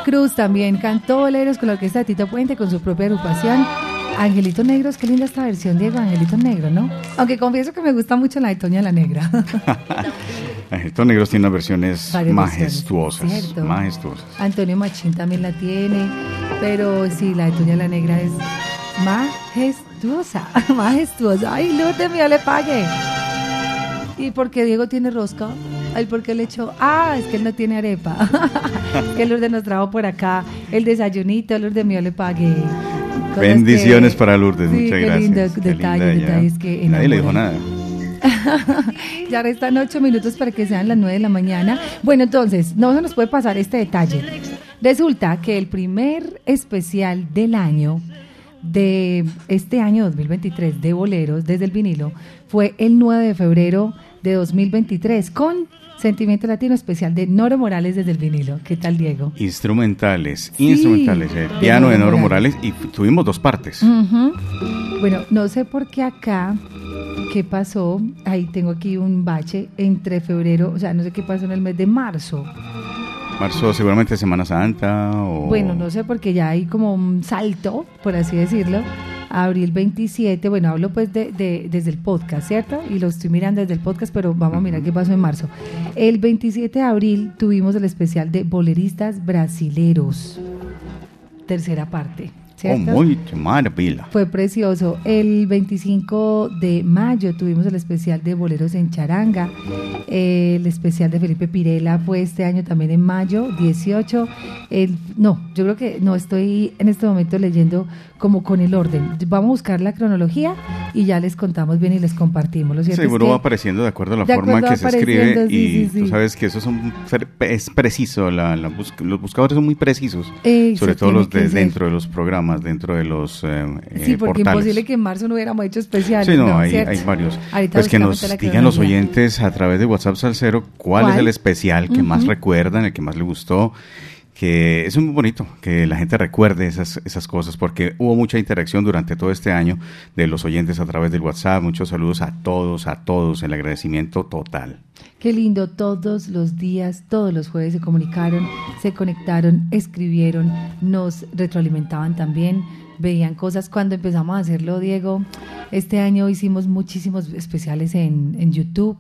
Cruz también cantó boleros con la orquesta de Tito Puente, con su propia agrupación. Angelito Negros, qué linda esta versión, Diego, Angelito Negro, ¿no? Aunque confieso que me gusta mucho la de Toña la Negra. Angelito Negros tiene unas versiones majestuosas, ¿cierto? Majestuosas. Antonio Machín también la tiene, pero sí, la de Toña la Negra es majestuosa, majestuosa. Ay, Lourdes, mío, le pague. ¿Y por qué Diego tiene rosca? Ay, ¿por qué le echó? Ah, es que él no tiene arepa. Es que Lourdes nos trajo por acá el desayunito, Lourdes, mío, le pague. Bendiciones que, para Lourdes, sí, muchas qué gracias. Lindo, qué detalle, linda, detalles que enamoran. Nadie le dijo nada. Ya restan ocho minutos para que sean las nueve de la mañana. Bueno, entonces, no se nos puede pasar este detalle. Resulta que el primer especial del año, de este año dos mil veintitrés, de boleros desde el vinilo, fue el nueve de febrero de dos mil veintitrés con Sentimiento Latino, especial de Noro Morales desde el vinilo. ¿Qué tal, Diego? Instrumentales, sí, instrumentales, el piano de Noro Morales. Morales, y tuvimos dos partes. Uh-huh. Bueno, no sé por qué acá, qué pasó, ahí tengo aquí un bache entre febrero, o sea, no sé qué pasó en el mes de marzo. Marzo, seguramente Semana Santa o... Bueno, no sé, porque ya hay como un salto, por así decirlo. abril veintisiete, bueno, hablo pues de, de, desde el podcast, ¿cierto? Y lo estoy mirando desde el podcast, pero vamos a mirar qué pasó en marzo. El veintisiete de abril tuvimos el especial de boleristas brasileros, tercera parte, ¿cierto? Oh, muy maravilla. Fue precioso. El veinticinco de mayo tuvimos el especial de boleros en charanga. El especial de Felipe Pirela fue este año también en mayo dieciocho. El, no, yo creo que no estoy en este momento leyendo como con el orden. Vamos a buscar la cronología y ya les contamos bien y les compartimos. Lo cierto seguro es que va apareciendo de acuerdo a la forma en que se escribe. Sí, y sí, tú sí. Sabes que eso son, es preciso. La, la bus, los buscadores son muy precisos. Eh, sobre todo los de, dentro de los programas, dentro de los eh, sí, porque portales. Imposible que en marzo no hubiéramos hecho especial. Sí, no, ¿no? Hay, hay varios. Ahorita pues que nos digan los oyentes a través de WhatsApp Salcero cuál, ¿Cuál? es el especial que uh-huh. más recuerdan, el que más les gustó. Que es muy bonito que la gente recuerde esas, esas cosas, porque hubo mucha interacción durante todo este año de los oyentes a través del WhatsApp. Muchos saludos a todos, a todos, el agradecimiento total. Qué lindo, todos los días, todos los jueves se comunicaron, se conectaron, escribieron, nos retroalimentaban también, veían cosas. Cuando empezamos a hacerlo, Diego, este año hicimos muchísimos especiales en, en YouTube.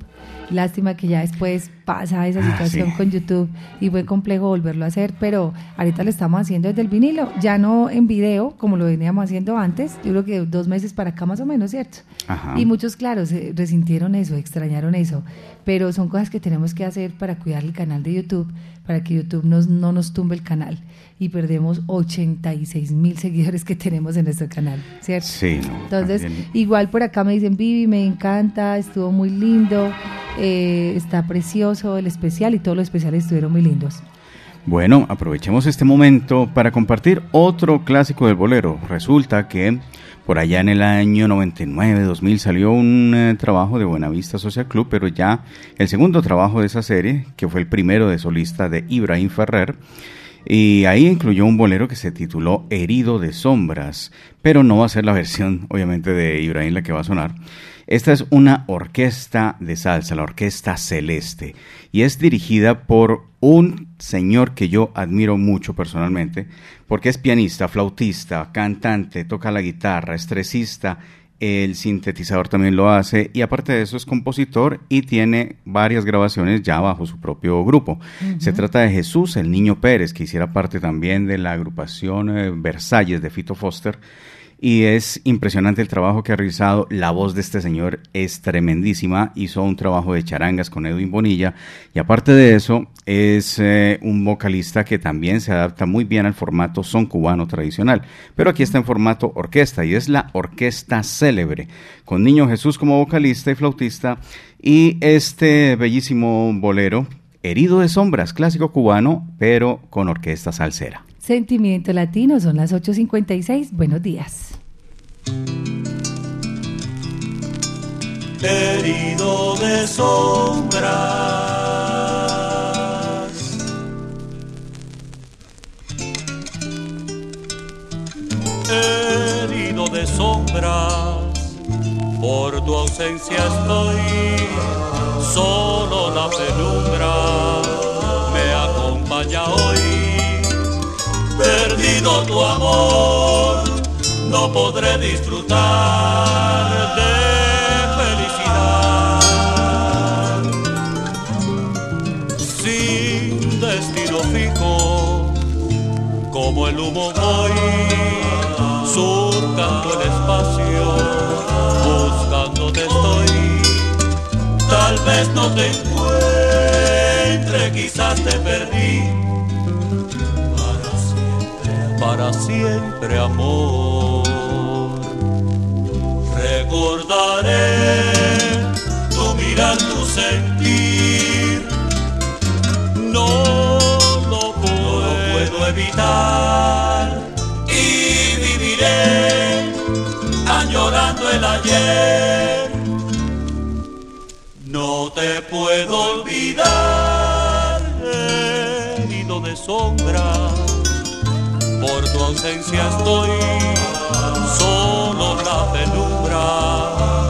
Lástima que ya después pasa esa situación ah, sí. con YouTube y fue complejo volverlo a hacer, pero ahorita lo estamos haciendo desde el vinilo, ya no en video como lo veníamos haciendo antes, yo creo que dos meses para acá más o menos, ¿cierto? Ajá. Y muchos, claro, se resintieron eso, extrañaron eso, pero son cosas que tenemos que hacer para cuidar el canal de YouTube, para que YouTube nos, no nos tumbe el canal y perdemos ochenta y seis mil seguidores que tenemos en nuestro canal, ¿cierto? Sí. No, entonces, también. Igual por acá me dicen, Vivi, me encanta, estuvo muy lindo, eh, está precioso el especial y todos los especiales estuvieron muy lindos. Bueno, aprovechemos este momento para compartir otro clásico del bolero. Resulta que por allá en el año noventa y nueve, dos mil salió un eh, trabajo de Buenavista Social Club, pero ya el segundo trabajo de esa serie, que fue el primero de solista de Ibrahim Ferrer, y ahí incluyó un bolero que se tituló Herido de Sombras, pero no va a ser la versión, obviamente, de Ibrahim la que va a sonar. Esta es una orquesta de salsa, la Orquesta Celeste, y es dirigida por un señor que yo admiro mucho personalmente, porque es pianista, flautista, cantante, toca la guitarra, estricista, el sintetizador también lo hace, y aparte de eso es compositor y tiene varias grabaciones ya bajo su propio grupo. Uh-huh. Se trata de Jesús el Niño Pérez, que hiciera parte también de la agrupación eh, Versalles de Fito Foster. Y es impresionante el trabajo que ha realizado. La voz de este señor es tremendísima. Hizo un trabajo de charangas con Edwin Bonilla. Y aparte de eso, es eh, un vocalista que también se adapta muy bien al formato son cubano tradicional. Pero aquí está en formato orquesta, y es la Orquesta Célebre, con Niño Jesús como vocalista y flautista. Y este bellísimo bolero, Herido de Sombras, clásico cubano, pero con orquesta salsera. Sentimiento Latino, son las ocho cincuenta y seis. Buenos días. Herido de sombras, herido de sombras, por tu ausencia estoy, solo la penumbra me acompaña hoy. Perdido tu amor, no no podré disfrutar de felicidad. Sin destino fijo, como el humo voy surcando el espacio, buscándote estoy, tal vez no te encuentre, quizás te perdí. Para siempre, amor, recordaré tu mirar, tu sentir. No lo puedo, no puedo evitar y viviré añorando el ayer. No te puedo olvidar, herido de sombra. Por tu ausencia estoy, solo la penumbra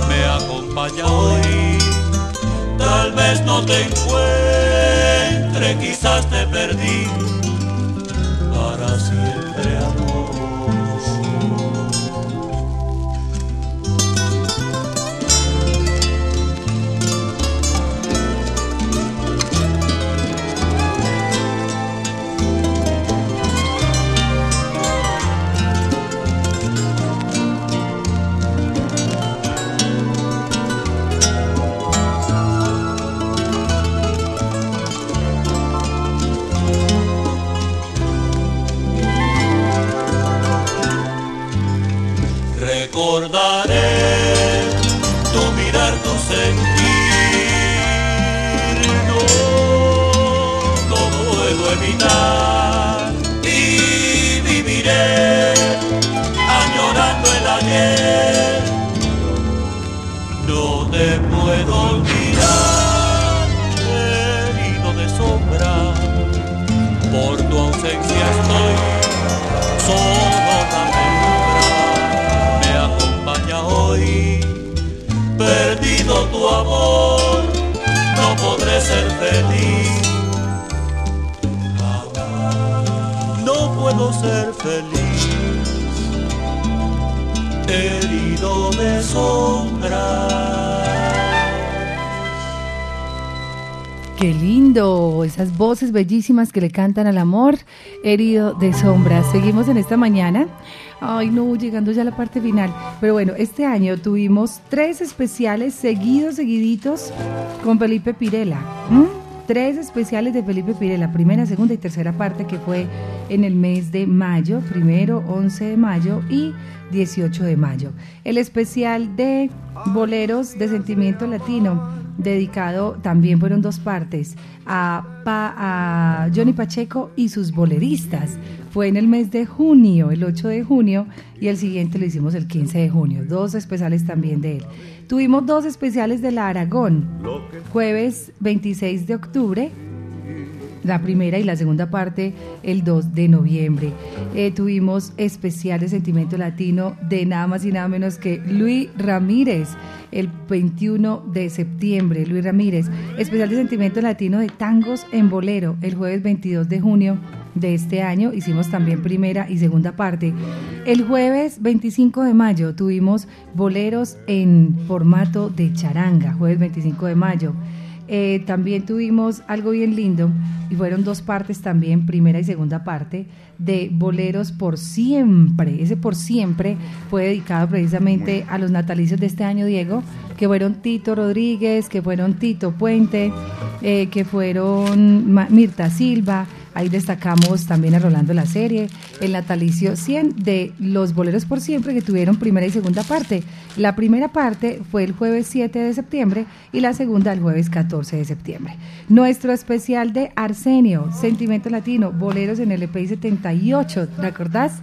me acompaña hoy. Tal vez no te encuentre, quizás te perdí, para siempre amor. Recordaré tu mirar, tu sentir. No, no puedo evitar y viviré añorando el ayer. No te puedo olvidar, herido de sombra. Por tu ausencia estoy solo. Hoy, perdido tu amor, no podré ser feliz. No puedo ser feliz, herido de sombra. Qué lindo, esas voces bellísimas que le cantan al amor, herido de sombras. Seguimos en esta mañana. Ay no, llegando ya a la parte final. Pero bueno, este año tuvimos tres especiales seguidos, seguiditos con Felipe Pirela. ¿Mm? Tres especiales de Felipe Pirela, primera, segunda y tercera parte, que fue en el mes de mayo, primero, once de mayo y dieciocho de mayo. El especial de boleros de Sentimiento Latino, dedicado, también fueron dos partes, a, pa, a Johnny Pacheco y sus boleristas. Fue en el mes de junio, el ocho de junio, y el siguiente lo hicimos el quince de junio. Dos especiales también de él. Tuvimos dos especiales de la Aragón, jueves veintiséis de octubre, la primera, y la segunda parte el dos de noviembre. Eh, tuvimos especial de Sentimiento Latino de nada más y nada menos que Luis Ramírez, el veintiuno de septiembre. Luis Ramírez, especial de Sentimiento Latino de tangos en bolero, el jueves veintidós de junio de este año. Hicimos también primera y segunda parte. El jueves veinticinco de mayo tuvimos boleros en formato de charanga, jueves veinticinco de mayo. Eh, también tuvimos algo bien lindo, y fueron dos partes también, primera y segunda parte, de boleros por siempre. Ese por siempre fue dedicado precisamente a los natalicios de este año, Diego, que fueron Tito Rodríguez, que fueron Tito Puente, eh, que fueron Ma- Mirta Silva. Ahí destacamos también a Rolando La Serie, el natalicio cien de los boleros por siempre, que tuvieron primera y segunda parte. La primera parte fue el jueves siete de septiembre y la segunda el jueves catorce de septiembre. Nuestro especial de Arsenio, Sentimiento Latino, boleros en el E P I setenta y ocho, ¿te acordás?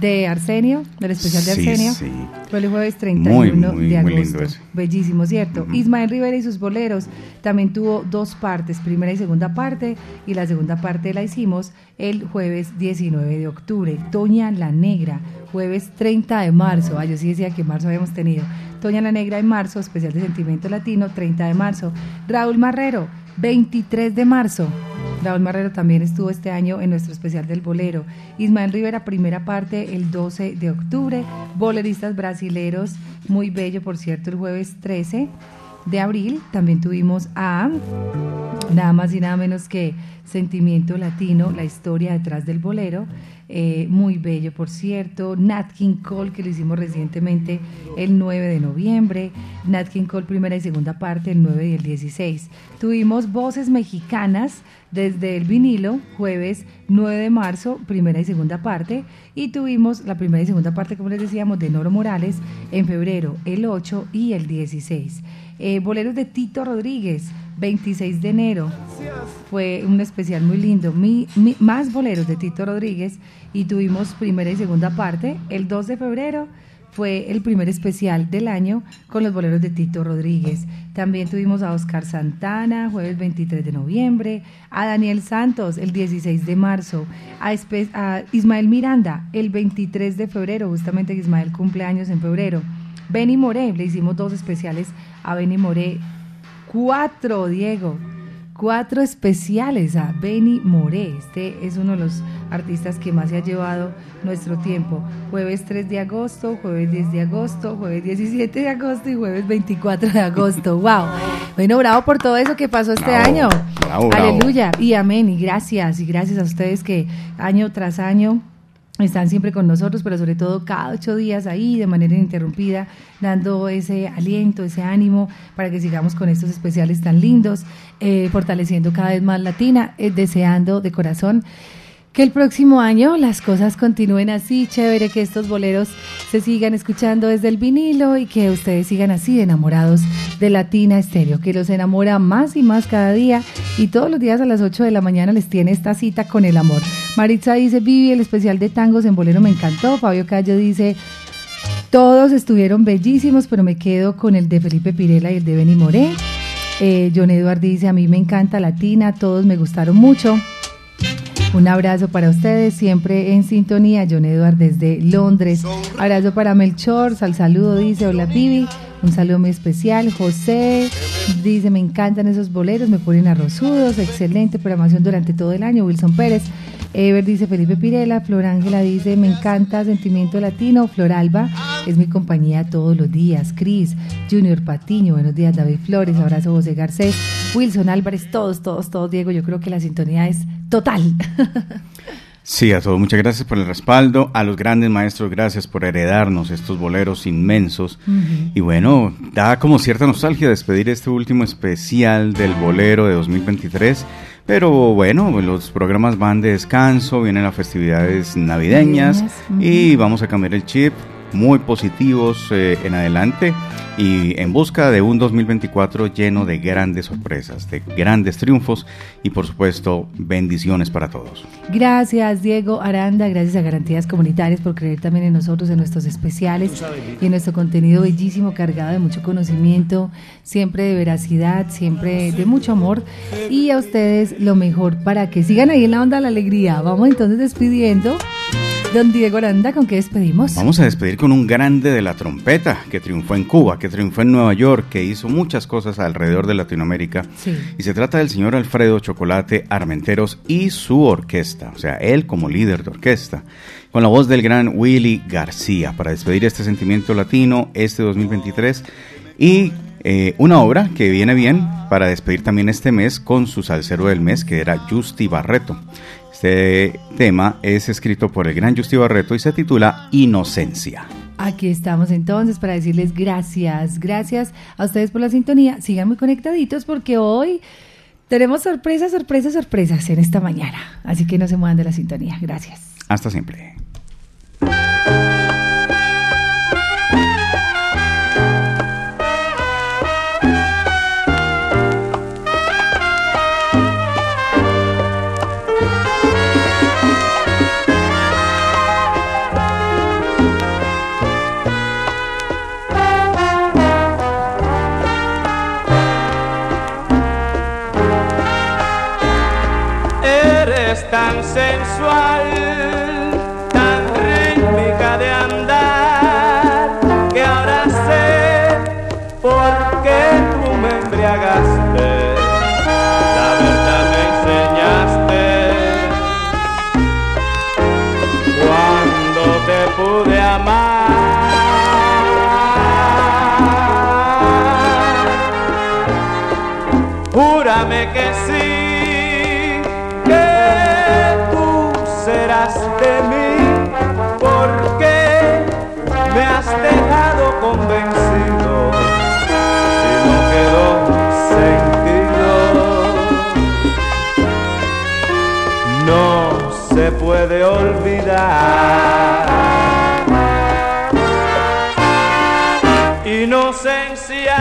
De Arsenio, del especial de Arsenio. Sí, sí. Fue el jueves treinta y uno muy, muy, de agosto. Muy lindo eso. Bellísimo, ¿cierto? Uh-huh. Ismael Rivera y sus boleros también tuvo dos partes, primera y segunda parte, y la segunda parte la hicimos el jueves diecinueve de octubre. Toña la Negra, jueves treinta de marzo. Ah, yo sí decía que marzo habíamos tenido. Toña la Negra en marzo, especial de Sentimiento Latino, treinta de marzo. Raúl Marrero, veintitrés de marzo. Raúl Marrero también estuvo este año en nuestro especial del bolero. Ismael Rivera, primera parte, el doce de octubre. Boleristas brasileros, muy bello, por cierto, el jueves trece de abril. También tuvimos a nada más y nada menos que Sentimiento Latino, la historia detrás del bolero. Eh, muy bello, por cierto. Nat King Cole, que lo hicimos recientemente el nueve de noviembre. Nat King Cole, primera y segunda parte, el nueve y el dieciséis. Tuvimos Voces Mexicanas desde el vinilo, jueves nueve de marzo, primera y segunda parte. Y tuvimos la primera y segunda parte, como les decíamos, de Noro Morales en febrero, el ocho y el dieciséis. Eh, boleros de Tito Rodríguez, veintiséis de enero, fue un especial muy lindo, mi, mi, más boleros de Tito Rodríguez, y tuvimos primera y segunda parte. El dos de febrero fue el primer especial del año con los boleros de Tito Rodríguez. También tuvimos a Oscar Santana, jueves veintitrés de noviembre, a Daniel Santos el dieciséis de marzo, a, Espe- a Ismael Miranda el veintitrés de febrero, justamente Ismael cumpleaños en febrero. Benny Moré, le hicimos dos especiales a Benny Moré, cuatro, Diego, cuatro especiales a Benny Moré. Este es uno de los artistas que más se ha llevado nuestro tiempo. Jueves tres de agosto, jueves diez de agosto, jueves diecisiete de agosto y jueves veinticuatro de agosto. ¡Wow! Bueno, bravo por todo eso que pasó este bravo, año. Bravo, aleluya. Bravo. Y amén. Y gracias. Y gracias a ustedes que año tras año están siempre con nosotros, pero sobre todo cada ocho días ahí de manera ininterrumpida, dando ese aliento, ese ánimo para que sigamos con estos especiales tan lindos, eh, fortaleciendo cada vez más Latina, eh, deseando de corazón que el próximo año las cosas continúen así, chévere, que estos boleros se sigan escuchando desde el vinilo y que ustedes sigan así de enamorados de Latina Estéreo, que los enamora más y más cada día, y todos los días a las ocho de la mañana les tiene esta cita con el amor. Maritza dice, Vivi, el especial de tangos en bolero me encantó. Fabio Cayo dice, todos estuvieron bellísimos, pero me quedo con el de Felipe Pirela y el de Benny Moré. Eh, John Eduard dice, a mí me encanta Latina, todos me gustaron mucho. Un abrazo para ustedes, siempre en sintonía. John Edward desde Londres. Abrazo para Melchor, al saludo, dice, hola Pibi, un saludo muy especial. José dice, me encantan esos boleros, me ponen arrozudos, excelente programación durante todo el año. Wilson Pérez, Ever dice, Felipe Pirela. Flor Ángela dice, me encanta Sentimiento Latino. Flor Alba, es mi compañía todos los días. Cris, Junior Patiño, buenos días. David Flores, abrazo. José Garcés, Wilson Álvarez, todos, todos, todos. Diego, yo creo que la sintonía es total. Sí, a todos, muchas gracias por el respaldo, a los grandes maestros, gracias por heredarnos estos boleros inmensos. Uh-huh. Y bueno, da como cierta nostalgia despedir este último especial del bolero de dos mil veintitrés, pero bueno, los programas van de descanso, vienen las festividades navideñas, uh-huh, y vamos a cambiar el chip, muy positivos eh, en adelante y en busca de un dos mil veinticuatro lleno de grandes sorpresas, de grandes triunfos y por supuesto bendiciones para todos. Gracias Diego Aranda, gracias a Garantías Comunitarias por creer también en nosotros, en nuestros especiales y en nuestro contenido bellísimo, cargado de mucho conocimiento, siempre de veracidad, siempre de mucho amor, y a ustedes lo mejor para que sigan ahí en la onda de la alegría. Vamos entonces despidiendo. Don Diego Aranda, ¿con qué despedimos? Vamos a despedir con un grande de la trompeta que triunfó en Cuba, que triunfó en Nueva York, que hizo muchas cosas alrededor de Latinoamérica. Sí. Y se trata del señor Alfredo Chocolate Armenteros y su orquesta, o sea, él como líder de orquesta, con la voz del gran Willy García, para despedir este Sentimiento Latino, este dos mil veintitrés, y eh, una obra que viene bien para despedir también este mes con su salsero del mes, que era Justi Barretto. Este tema es escrito por el gran Justi Barretto y se titula Inocencia. Aquí estamos entonces para decirles gracias, gracias a ustedes por la sintonía. Sigan muy conectaditos porque hoy tenemos sorpresas, sorpresas, sorpresas en esta mañana. Así que no se muevan de la sintonía. Gracias. Hasta siempre. Tan sensual, tan rítmica de andar, que ahora sé por qué tú me embriagaste. La verdad me enseñaste Júrame que sí, que tú serás de mí, porque me has dejado convencido y no quedó sentido. No se puede olvidar inocencia.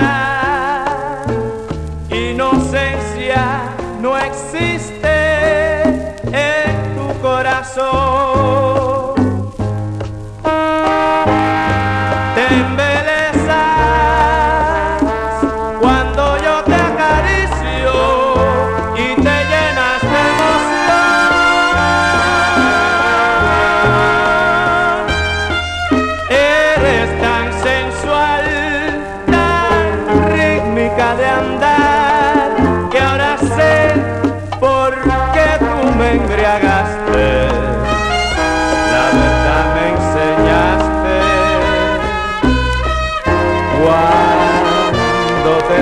No existe en tu corazón. Te embelezas cuando yo te acaricio y te llenas de emoción. Eres tan sensual, tan rítmica de andar, embriagaste, la verdad me enseñaste.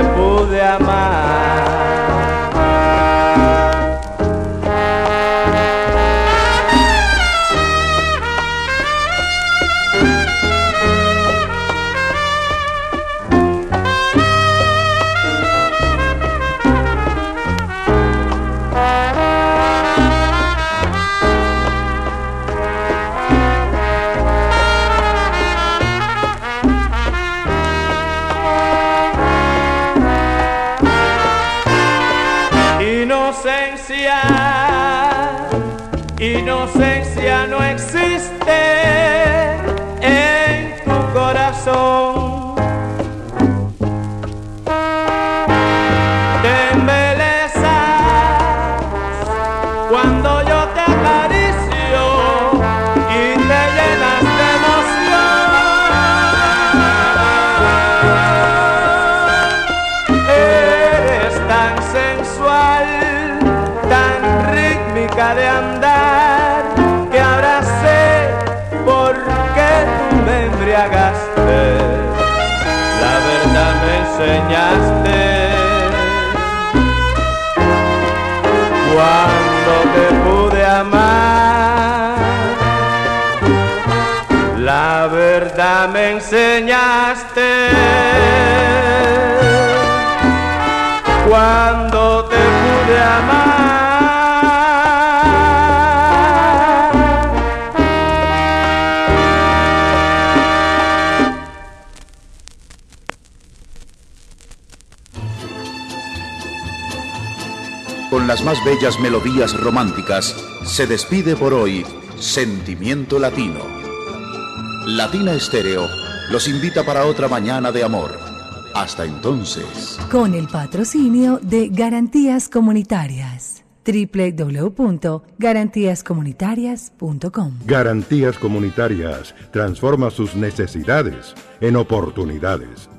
Cuando te pude amar, inocencia no existe en tu corazón. Te embelezas cuando yo te acaricio y te llenas de emoción. Eres tan sensual, tan rítmica de andar, la verdad me enseñaste. Cuando te pude amar, la verdad me enseñaste. Cuando te pude amar, con las más bellas melodías románticas, se despide por hoy Sentimiento Latino. Latina Estéreo los invita para otra mañana de amor. Hasta entonces. Con el patrocinio de Garantías Comunitarias. doble u doble u doble u punto garantías comunitarias punto com. Garantías Comunitarias transforma sus necesidades en oportunidades.